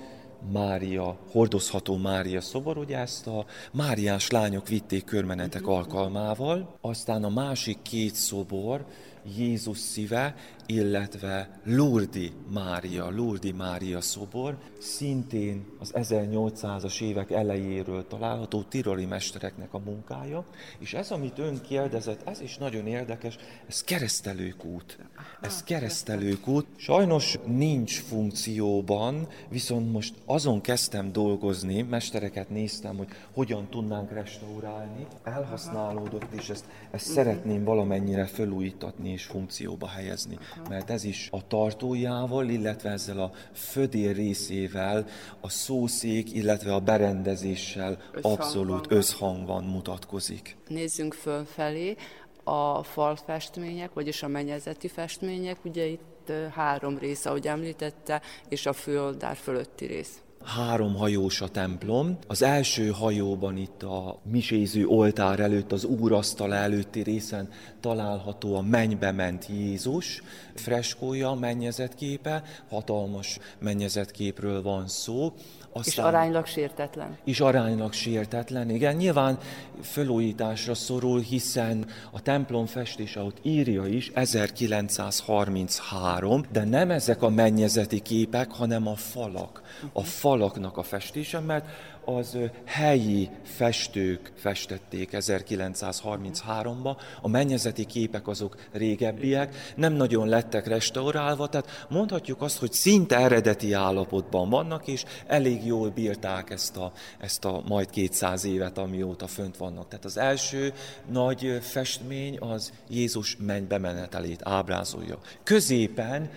Mária, hordozható Mária szobor, ugye ezt a máriás lányok vitték körmenetek alkalmával, aztán a másik két szobor, Jézus szíve, illetve Lourdes Mária, Lourdes Mária szobor, szintén az ezernyolcszázas évek elejéről található tiroli mestereknek a munkája, és ez, amit ön kérdezett, ez is nagyon érdekes, ez keresztelőkút. Ez keresztelőkút. Sajnos nincs funkcióban, viszont most azon kezdtem dolgozni, mestereket néztem, hogy hogyan tudnánk restaurálni. Elhasználódott, és ezt, ezt szeretném valamennyire felújítatni és funkcióba helyezni. Mert ez is a tartójával, illetve ezzel a födér részével, a szószék, illetve a berendezéssel abszolút összhangban mutatkozik. Nézzünk fölfelé, a falfestmények, vagyis a mennyezeti festmények, ugye itt három rész, ahogy említette, és a főoldár fölötti rész. Három hajós a templom. Az első hajóban itt a miséző oltár előtt, az úrasztal előtti részen található a mennybe ment Jézus freskója, mennyezetképe, hatalmas mennyezetképről van szó. Aztán, és aránylag sértetlen. És aránylag sértetlen, igen. Nyilván felújításra szorul, hiszen a templom festése ott írja is ezerkilencszázharminchárom, de nem ezek a mennyezeti képek, hanem a falak. A falaknak a festése, mert az helyi festők festették ezerkilencszázharmincháromba, a mennyezeti képek azok régebbiek, nem nagyon lettek restaurálva, tehát mondhatjuk azt, hogy szinte eredeti állapotban vannak, és elég jól bírták ezt a, ezt a majd kétszáz évet, amióta fönt vannak. Tehát az első nagy festmény az Jézus mennybe menetelét ábrázolja. Középen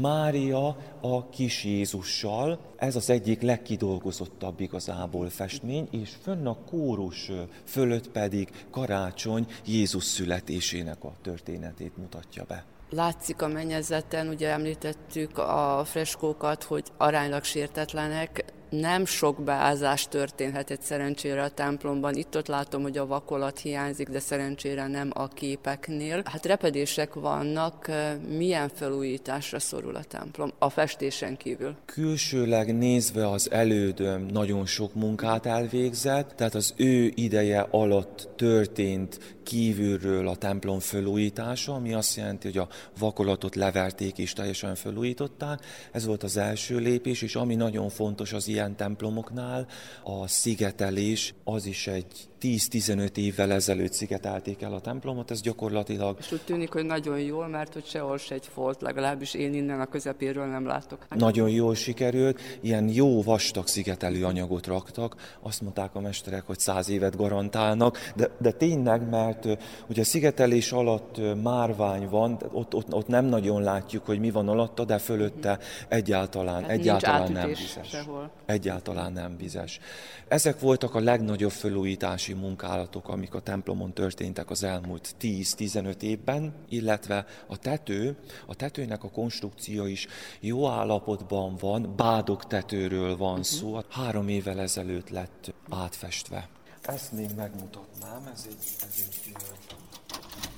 Mária a kis Jézussal, ez az egyik legkidolgozottabb igazából festmény, és fönn a kórus fölött pedig karácsony Jézus születésének a történetét mutatja be. Látszik a mennyezeten, ugye említettük a freskókat, hogy aránylag sértetlenek, nem sok beázás történhetett szerencsére a templomban. Itt-ott látom, hogy a vakolat hiányzik, de szerencsére nem a képeknél. Hát repedések vannak. Milyen felújításra szorul a templom a festésen kívül? Külsőleg nézve az elődöm nagyon sok munkát elvégzett, tehát az ő ideje alatt történt kívülről a templom felújítása, ami azt jelenti, hogy a vakolatot leverték és teljesen felújították. Ez volt az első lépés, és ami nagyon fontos az ilyen templomoknál, a szigetelés, az is egy tíz-tizenöt évvel ezelőtt szigetelték el a templomot, ez gyakorlatilag... És úgy tűnik, hogy nagyon jól, mert ott sehol se egy folt, legalábbis én innen a közepéről nem látok. Nagyon jól sikerült, ilyen jó vastag szigetelő anyagot raktak, azt mondták a mesterek, hogy száz évet garantálnak, de, de tényleg, mert ugye a szigetelés alatt márvány van, ott, ott, ott nem nagyon látjuk, hogy mi van alatta, de fölötte egyáltalán, hát egyáltalán nem vizes. Sehol. Egyáltalán nem vizes. Ezek voltak a legnagyobb felújítási munkálatok, amik a templomon történtek az elmúlt tíz-tizenöt évben, illetve a tető, a tetőnek a konstrukció is jó állapotban van, bádog tetőről van uh-huh. szó, három évvel ezelőtt lett átfestve. Ezt még megmutatnám, ez egy, ez egy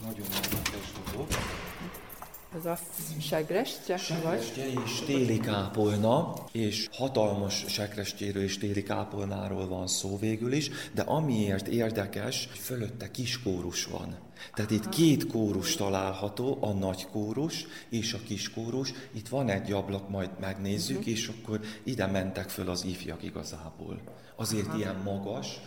nagyon érdekes dolog. Ez a segrestye? Segrestye és téli kápolna, és hatalmas segrestjéről és téli kápolnáról van szó végül is, de amiért érdekes, hogy fölötte kis kórus van. Tehát itt két kórus található, a nagy kórus és a kis kórus. Itt van egy ablak, majd megnézzük, uh-huh. és akkor ide mentek föl az ifjak igazából. Azért uh-huh. ilyen magas,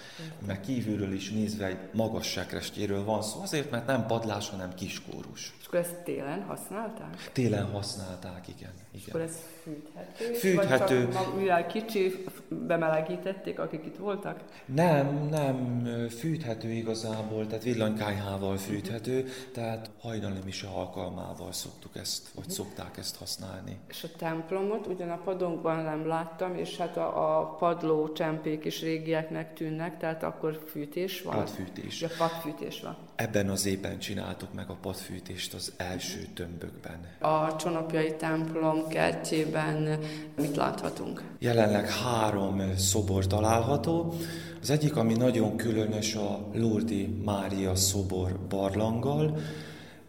mert kívülről is nézve egy magas sekrestjéről van szó, azért, mert nem padlás, hanem kis kórus. És akkor ezt télen használták? Télen használták, igen. igen. És akkor ez fűthető? Fűthető. Vagy csak, mivel kicsi, bemelegítették, akik itt voltak? Nem, nem, fűthető igazából, tehát villanykályhával fűthető, tehát hajnalimise alkalmával szoktuk ezt, vagy szokták ezt használni. És a templomot ugyan a padonkban nem láttam, és hát a, a padló csempék is régieknek tűnnek, tehát akkor fűtés van? Padfűtés. Ja, padfűtés van. Ebben az évben csináltuk meg a padfűtést az első tömbökben. A Csonopjai templom kertjében mit láthatunk? Jelenleg három szobor található. Az egyik, ami nagyon különös, a Lourdes Mária szobor barlanggal.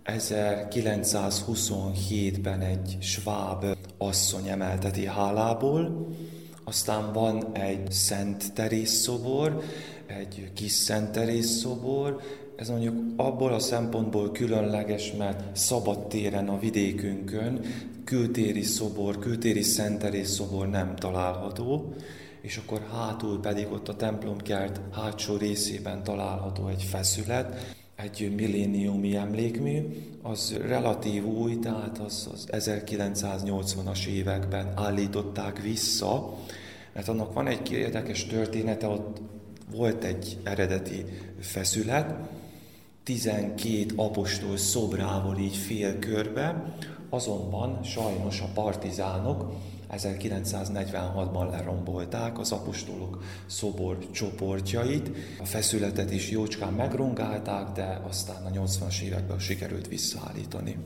ezerkilencszázhuszonhétben egy sváb asszony emelteti hálából. Aztán van egy Szent Teréz szobor, egy kis Szent Teréz szobor. Ez mondjuk abból a szempontból különleges, mert szabadtéren a vidékünkön kültéri szobor, kültéri Szent Teréz szobor nem található. És akkor hátul pedig ott a templomkert hátsó részében található egy feszület, egy milléniumi emlékmű, az relatív új, tehát az, az ezerkilencszáznyolcvanas években állították vissza, mert annak van egy érdekes története, ott volt egy eredeti feszület, tizenkét apostol szobrával így félkörbe, azonban sajnos a partizánok ezerkilencszáznegyvenhatban lerombolták az apostolok szobor csoportjait, a feszületet is jócskán megrongálták, de aztán a nyolcvanas években sikerült visszaállítani.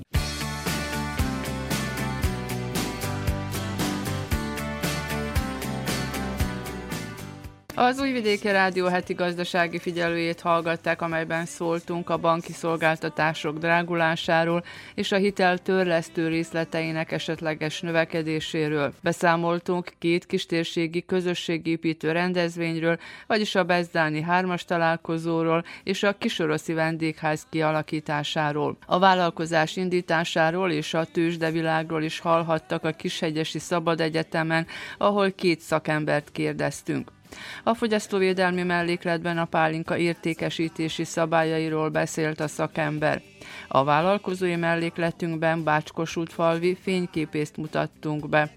Az Újvidéki Rádió heti gazdasági figyelőjét hallgatták, amelyben szóltunk a banki szolgáltatások drágulásáról és a hitel törlesztő részleteinek esetleges növekedéséről. Beszámoltunk két kistérségi közösségépítő rendezvényről, vagyis a Bezdáni hármas találkozóról és a Kisoroszi vendégház kialakításáról. A vállalkozás indításáról és a tőzsdevilágról is hallhattak a Kishegyesi Szabad Egyetemen, ahol két szakembert kérdeztünk. A fogyasztóvédelmi mellékletben a pálinka értékesítési szabályairól beszélt a szakember. A vállalkozói mellékletünkben Bács-Kossuth-falvi fényképészt mutattunk be.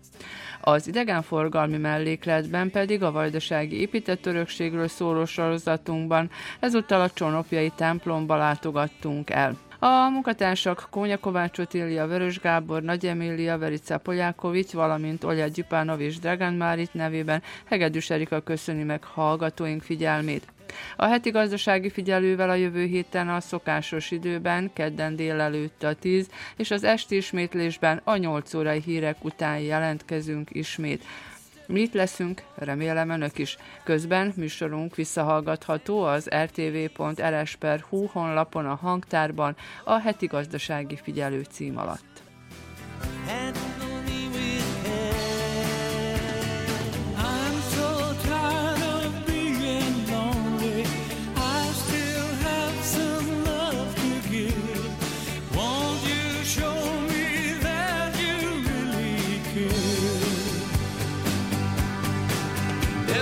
Az idegenforgalmi mellékletben pedig a vajdasági épített örökségről szóló sorozatunkban ezúttal a Csonopjai templomba látogattunk el. A munkatársak Kónya Kovács Otília, Vörös Gábor, Nagy Emília, Verica Polyákovics, valamint Olya Gyupánovics Dragán Márit nevében Hegedüs Erika köszöni meg hallgatóink figyelmét. A heti gazdasági figyelővel a jövő héten a szokásos időben, kedden délelőtt a tíz, és az esti ismétlésben a nyolc órai hírek után jelentkezünk ismét. Mi itt leszünk, remélem önök is. Közben műsorunk visszahallgatható az er té vé pont er es pont hú honlapon a hangtárban a heti gazdasági figyelő cím alatt.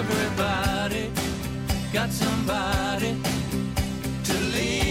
Everybody got somebody to leave.